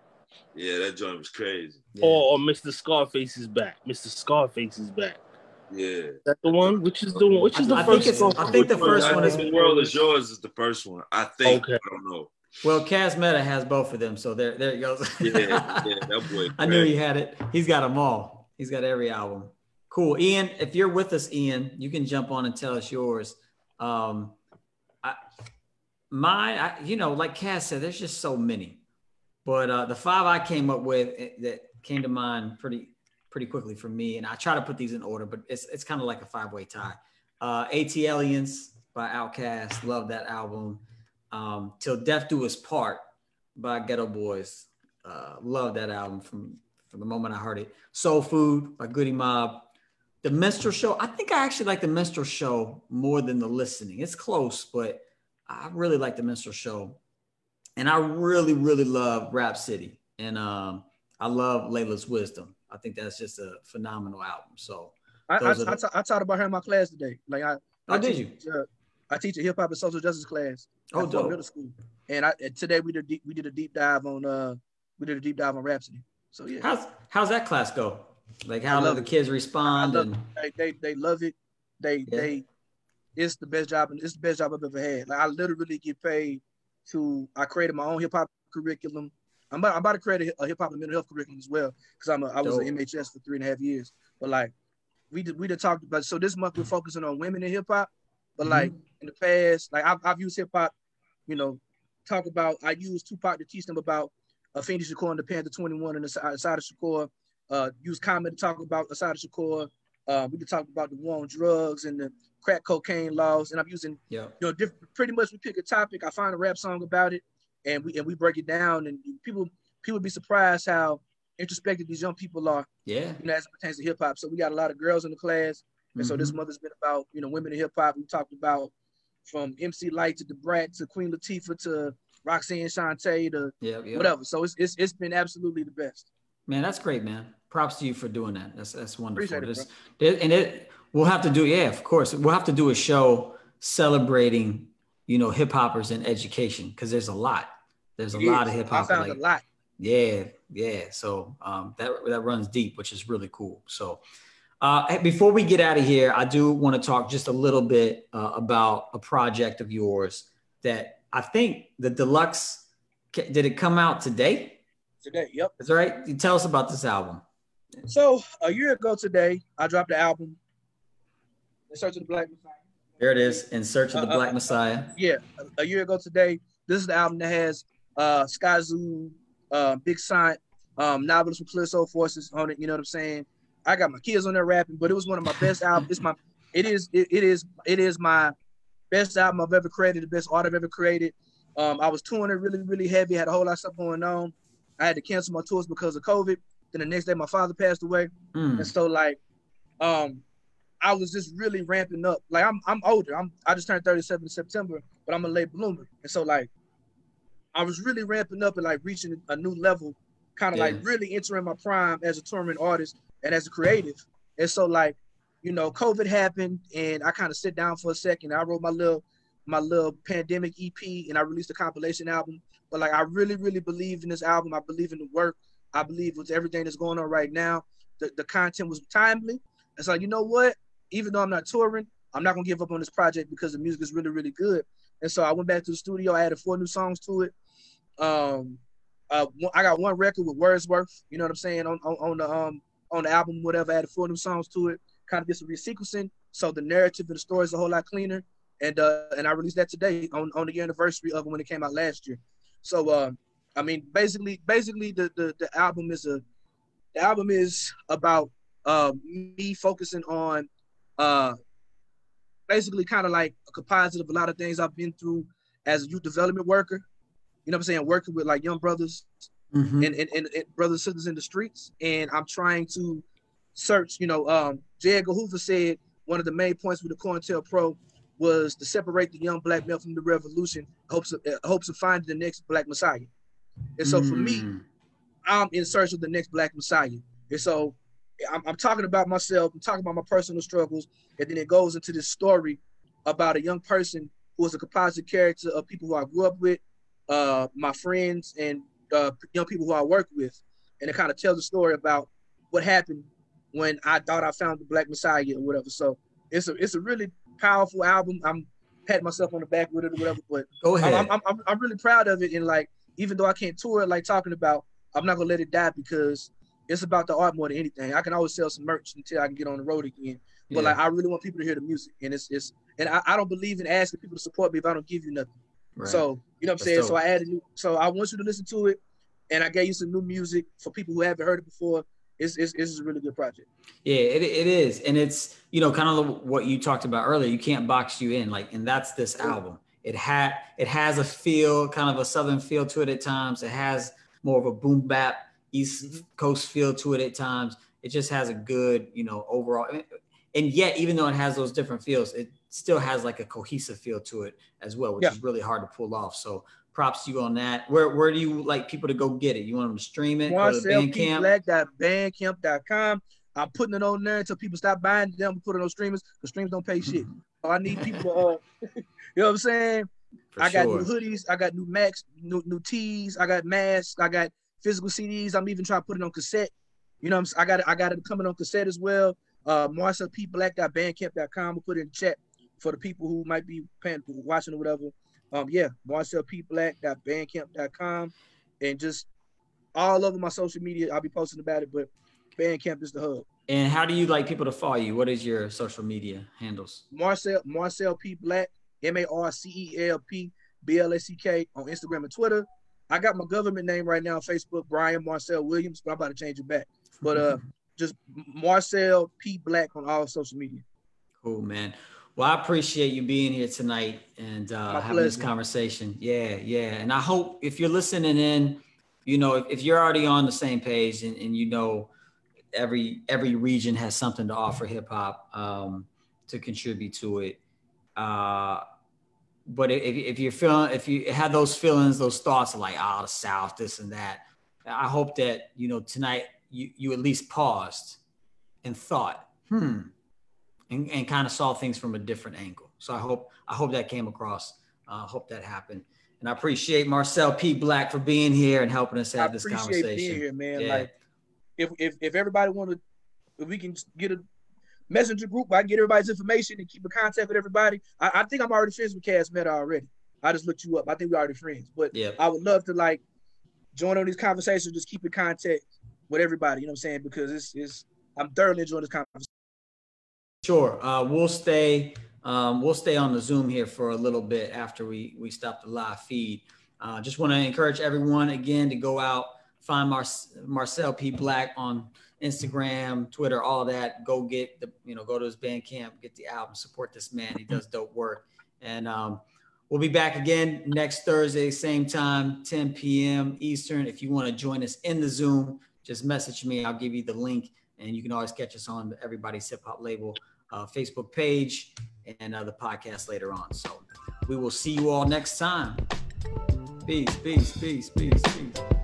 Yeah, that joint was crazy. Yeah. Or, or Mister Scarface Is Back. Mister Scarface Is Back. Yeah, that's the one. Which is the one? Which is the I first? Think it's, I think the first I one is. The World Is Yours is the first one. I think. Okay. I don't know. Well, Cas Metah has both of them, so there, there it goes. yeah, yeah, that boy. I knew he had it. He's got them all. He's got every album. Cool, Ian. If you're with us, Ian, you can jump on and tell us yours. Um, I, mine, I, you know, like Cas said, there's just so many. But uh, the five I came up with that came to mind pretty. pretty quickly for me. And I try to put these in order, but it's it's kind of like a five-way tie. Uh, A T L N's by Outkast. Love that album. Um, Till Death Do Us Part by Geto Boys. Uh, love that album from, from the moment I heard it. Soul Food by Goodie Mob. The Minstrel Show. I think I actually like The Minstrel Show more than The Listening. It's close, but I really like The Minstrel Show. And I really, really love Rap City. And um, I love Layla's Wisdom. I think that's just a phenomenal album. So I, I, the... I, t- I taught about her in my class today. Like I, oh, I did teach, you? Uh, I teach a hip hop and social justice class. Oh, dope. Middle school. And I and today we did a, we did a deep dive on uh we did a deep dive on Rap City. So yeah. How's how's that class go? Like how do the kids respond? And... They, they they love it. They yeah. they it's the best job and it's the best job I've ever had. Like I literally get paid to. I created my own hip hop curriculum. I'm about, I'm about to create a, a hip hop and mental health curriculum as well because I'm a, I was an M H S for three and a half years. But like we did, we did talked about. So this month we're focusing on women in hip hop. But like mm-hmm. in the past, like I've, I've used hip hop, you know, talk about. I used Tupac to teach them about Afendi Shakur and the Panther twenty-one and Asada Shakur. Uh, use comment to talk about Asada Shakur. Uh, we could talk about the war on drugs and the crack cocaine laws. And I'm using, yeah. you know, diff- pretty much we pick a topic. I find a rap song about it. And we and we break it down, and people people be surprised how introspective these young people are. Yeah, you know, as it pertains to hip hop. So we got a lot of girls in the class, and mm-hmm. so this month has been about you know women in hip hop. We talked about from M C Light to the Brat to Queen Latifah to Roxanne Shante to yeah, yeah. whatever. So it's it's it's been absolutely the best. Man, that's great, man. Props to you for doing that. That's that's wonderful. Appreciate it, bro. This, and it we'll have to do yeah, of course we'll have to do a show celebrating. You know, hip hoppers in education, because there's a lot. There's a yes, lot of hip hop. I found like, a lot. Yeah, yeah. So um, that that runs deep, which is really cool. So uh, before we get out of here, I do want to talk just a little bit uh, about a project of yours that I think the deluxe did it come out today? Today, yep. Is that right? You tell us about this album. So a year ago today, I dropped the album In Search of the Black Messiah. There it is, In Search of the uh, Black Messiah. Uh, yeah, a year ago today, this is the album that has uh, Skyzoo, uh, Big Scient, um, Novelist from Clear Soul Forces on it. You know what I'm saying? I got my kids on there rapping, but it was one of my best albums. It's my, it is, it, it is, it is my best album I've ever created, the best art I've ever created. Um, I was touring it really, really heavy. Had a whole lot of stuff going on. I had to cancel my tours because of COVID. Then the next day, my father passed away, mm. and so like, um. I was just really ramping up. Like I'm, I'm older. I'm, I just turned thirty-seven in September, but I'm a late bloomer. And so like, I was really ramping up and like reaching a new level kind of yeah. like really entering my prime as a touring artist and as a creative. And so like, you know, COVID happened and I kind of sit down for a second. I wrote my little, my little pandemic E P and I released a compilation album. But like, I really, really believe in this album. I believe in the work. I believe with everything that's going on right now, the, the content was timely. It's like, you know what? Even though I'm not touring, I'm not gonna give up on this project because the music is really, really good. And so I went back to the studio. I added four new songs to it. Um, uh, I got one record with Wordsworth. You know what I'm saying? On on, on the um on the album, whatever. I added four new songs to it. Kind of did some resequencing, so the narrative and the story is a whole lot cleaner. And uh, and I released that today on on the anniversary of it when it came out last year. So uh, I mean, basically, basically the the the album is a the album is about uh, me focusing on uh. basically kind of like a composite of a lot of things I've been through as a youth development worker, you know what I'm saying? Working with like young brothers mm-hmm. and, and, and, and brothers and sisters in the streets. And I'm trying to search, you know, um, J. Edgar Hoover said one of the main points with the COINTELPRO was to separate the young black male from the revolution, hopes of, uh, hopes of finding the next black messiah. And so mm. for me, I'm in search of the next black messiah. And so I'm, I'm talking about myself, I'm talking about my personal struggles, and then it goes into this story about a young person who is a composite character of people who I grew up with, uh, my friends, and uh, young people who I work with. And it kind of tells a story about what happened when I thought I found the Black Messiah or whatever. So it's a it's a really powerful album. I'm patting myself on the back with it or whatever, but Go ahead. I'm, I'm, I'm, I'm really proud of it. And like, even though I can't tour it, like talking about, I'm not gonna let it die because it's about the art more than anything. I can always sell some merch until I can get on the road again. But yeah. like, I really want people to hear the music, and it's it's and I, I don't believe in asking people to support me if I don't give you nothing. Right. So you know what I'm That's saying. Dope. So I added new, so I want you to listen to it, and I gave you some new music for people who haven't heard it before. It's it's, it's a really good project. Yeah, it it is, and it's you know kind of what you talked about earlier. You can't box you in, like, and that's this yeah. album. It had it has a feel, kind of a southern feel to it at times. It has more of a boom bap East Coast feel to it at times. It just has a good, you know, overall. And yet, even though it has those different feels, it still has like a cohesive feel to it as well, which yeah. is really hard to pull off. So props to you on that. Where where do you like people to go get it? You want them to stream it? Marcel P Black dot bandcamp dot com. I'm putting it on there until people stop buying them, put it on streamers, because streams don't pay shit. So I need people, uh, you know what I'm saying? For I got sure. new hoodies, I got new Macs, new, new tees, I got masks, I got physical C Ds. I'm even trying to put it on cassette. You know what I'm saying? I got it, I got it coming on cassette as well. Uh, Marcel P Black dot bandcamp dot com. We'll put it in chat for the people who might be paying, watching or whatever. Um, yeah, Marcel P Black dot bandcamp dot com. And just all over my social media, I'll be posting about it, but Bandcamp is the hub. And how do you like people to follow you? What is your social media handles? Marcel, Marcel P. Black, M A R C E L P B L A C K on Instagram and Twitter. I got my government name right now on Facebook, Brian Marcel Williams, but I'm about to change it back. But uh, just Marcel P. Black on all social media. Cool, man. Well, I appreciate you being here tonight and uh, having pleasure. This conversation. Yeah, yeah. And I hope if you're listening in, you know, if, if you're already on the same page and, and you know every every region has something to offer hip hop um, to contribute to it. Uh But if, if you're feeling, if you had those feelings, those thoughts like, ah, oh, the South, this and that, I hope that, you know, tonight you, you at least paused and thought, hmm, and, and kind of saw things from a different angle. So I hope, I hope that came across. I uh, hope that happened. And I appreciate Marcel P. Black for being here and helping us have I this conversation. Being here, man. Yeah. Like if, if, if everybody want to, if we can get a messenger group where I can get everybody's information and keep in contact with everybody. I, I think I'm already friends with Cas Metah already. I just looked you up. I think we're already friends. But yep. I would love to like join on these conversations, just keep in contact with everybody, you know what I'm saying? Because it's, it's I'm thoroughly enjoying this conversation. Sure. Uh, we'll stay um, we'll stay on the Zoom here for a little bit after we, we stop the live feed. Uh, just want to encourage everyone again to go out, find Mar- Marcel P. Black on Instagram, Twitter, all that. Go get the, you know, go to his Bandcamp, get the album, support this man. He does dope work. And um, we'll be back again next Thursday, same time, ten p.m. Eastern. If you want to join us in the Zoom, just message me. I'll give you the link. And you can always catch us on the Everybody's Hip Hop Label uh, Facebook page and uh, the podcast later on. So we will see you all next time. Peace, peace, peace, peace, peace.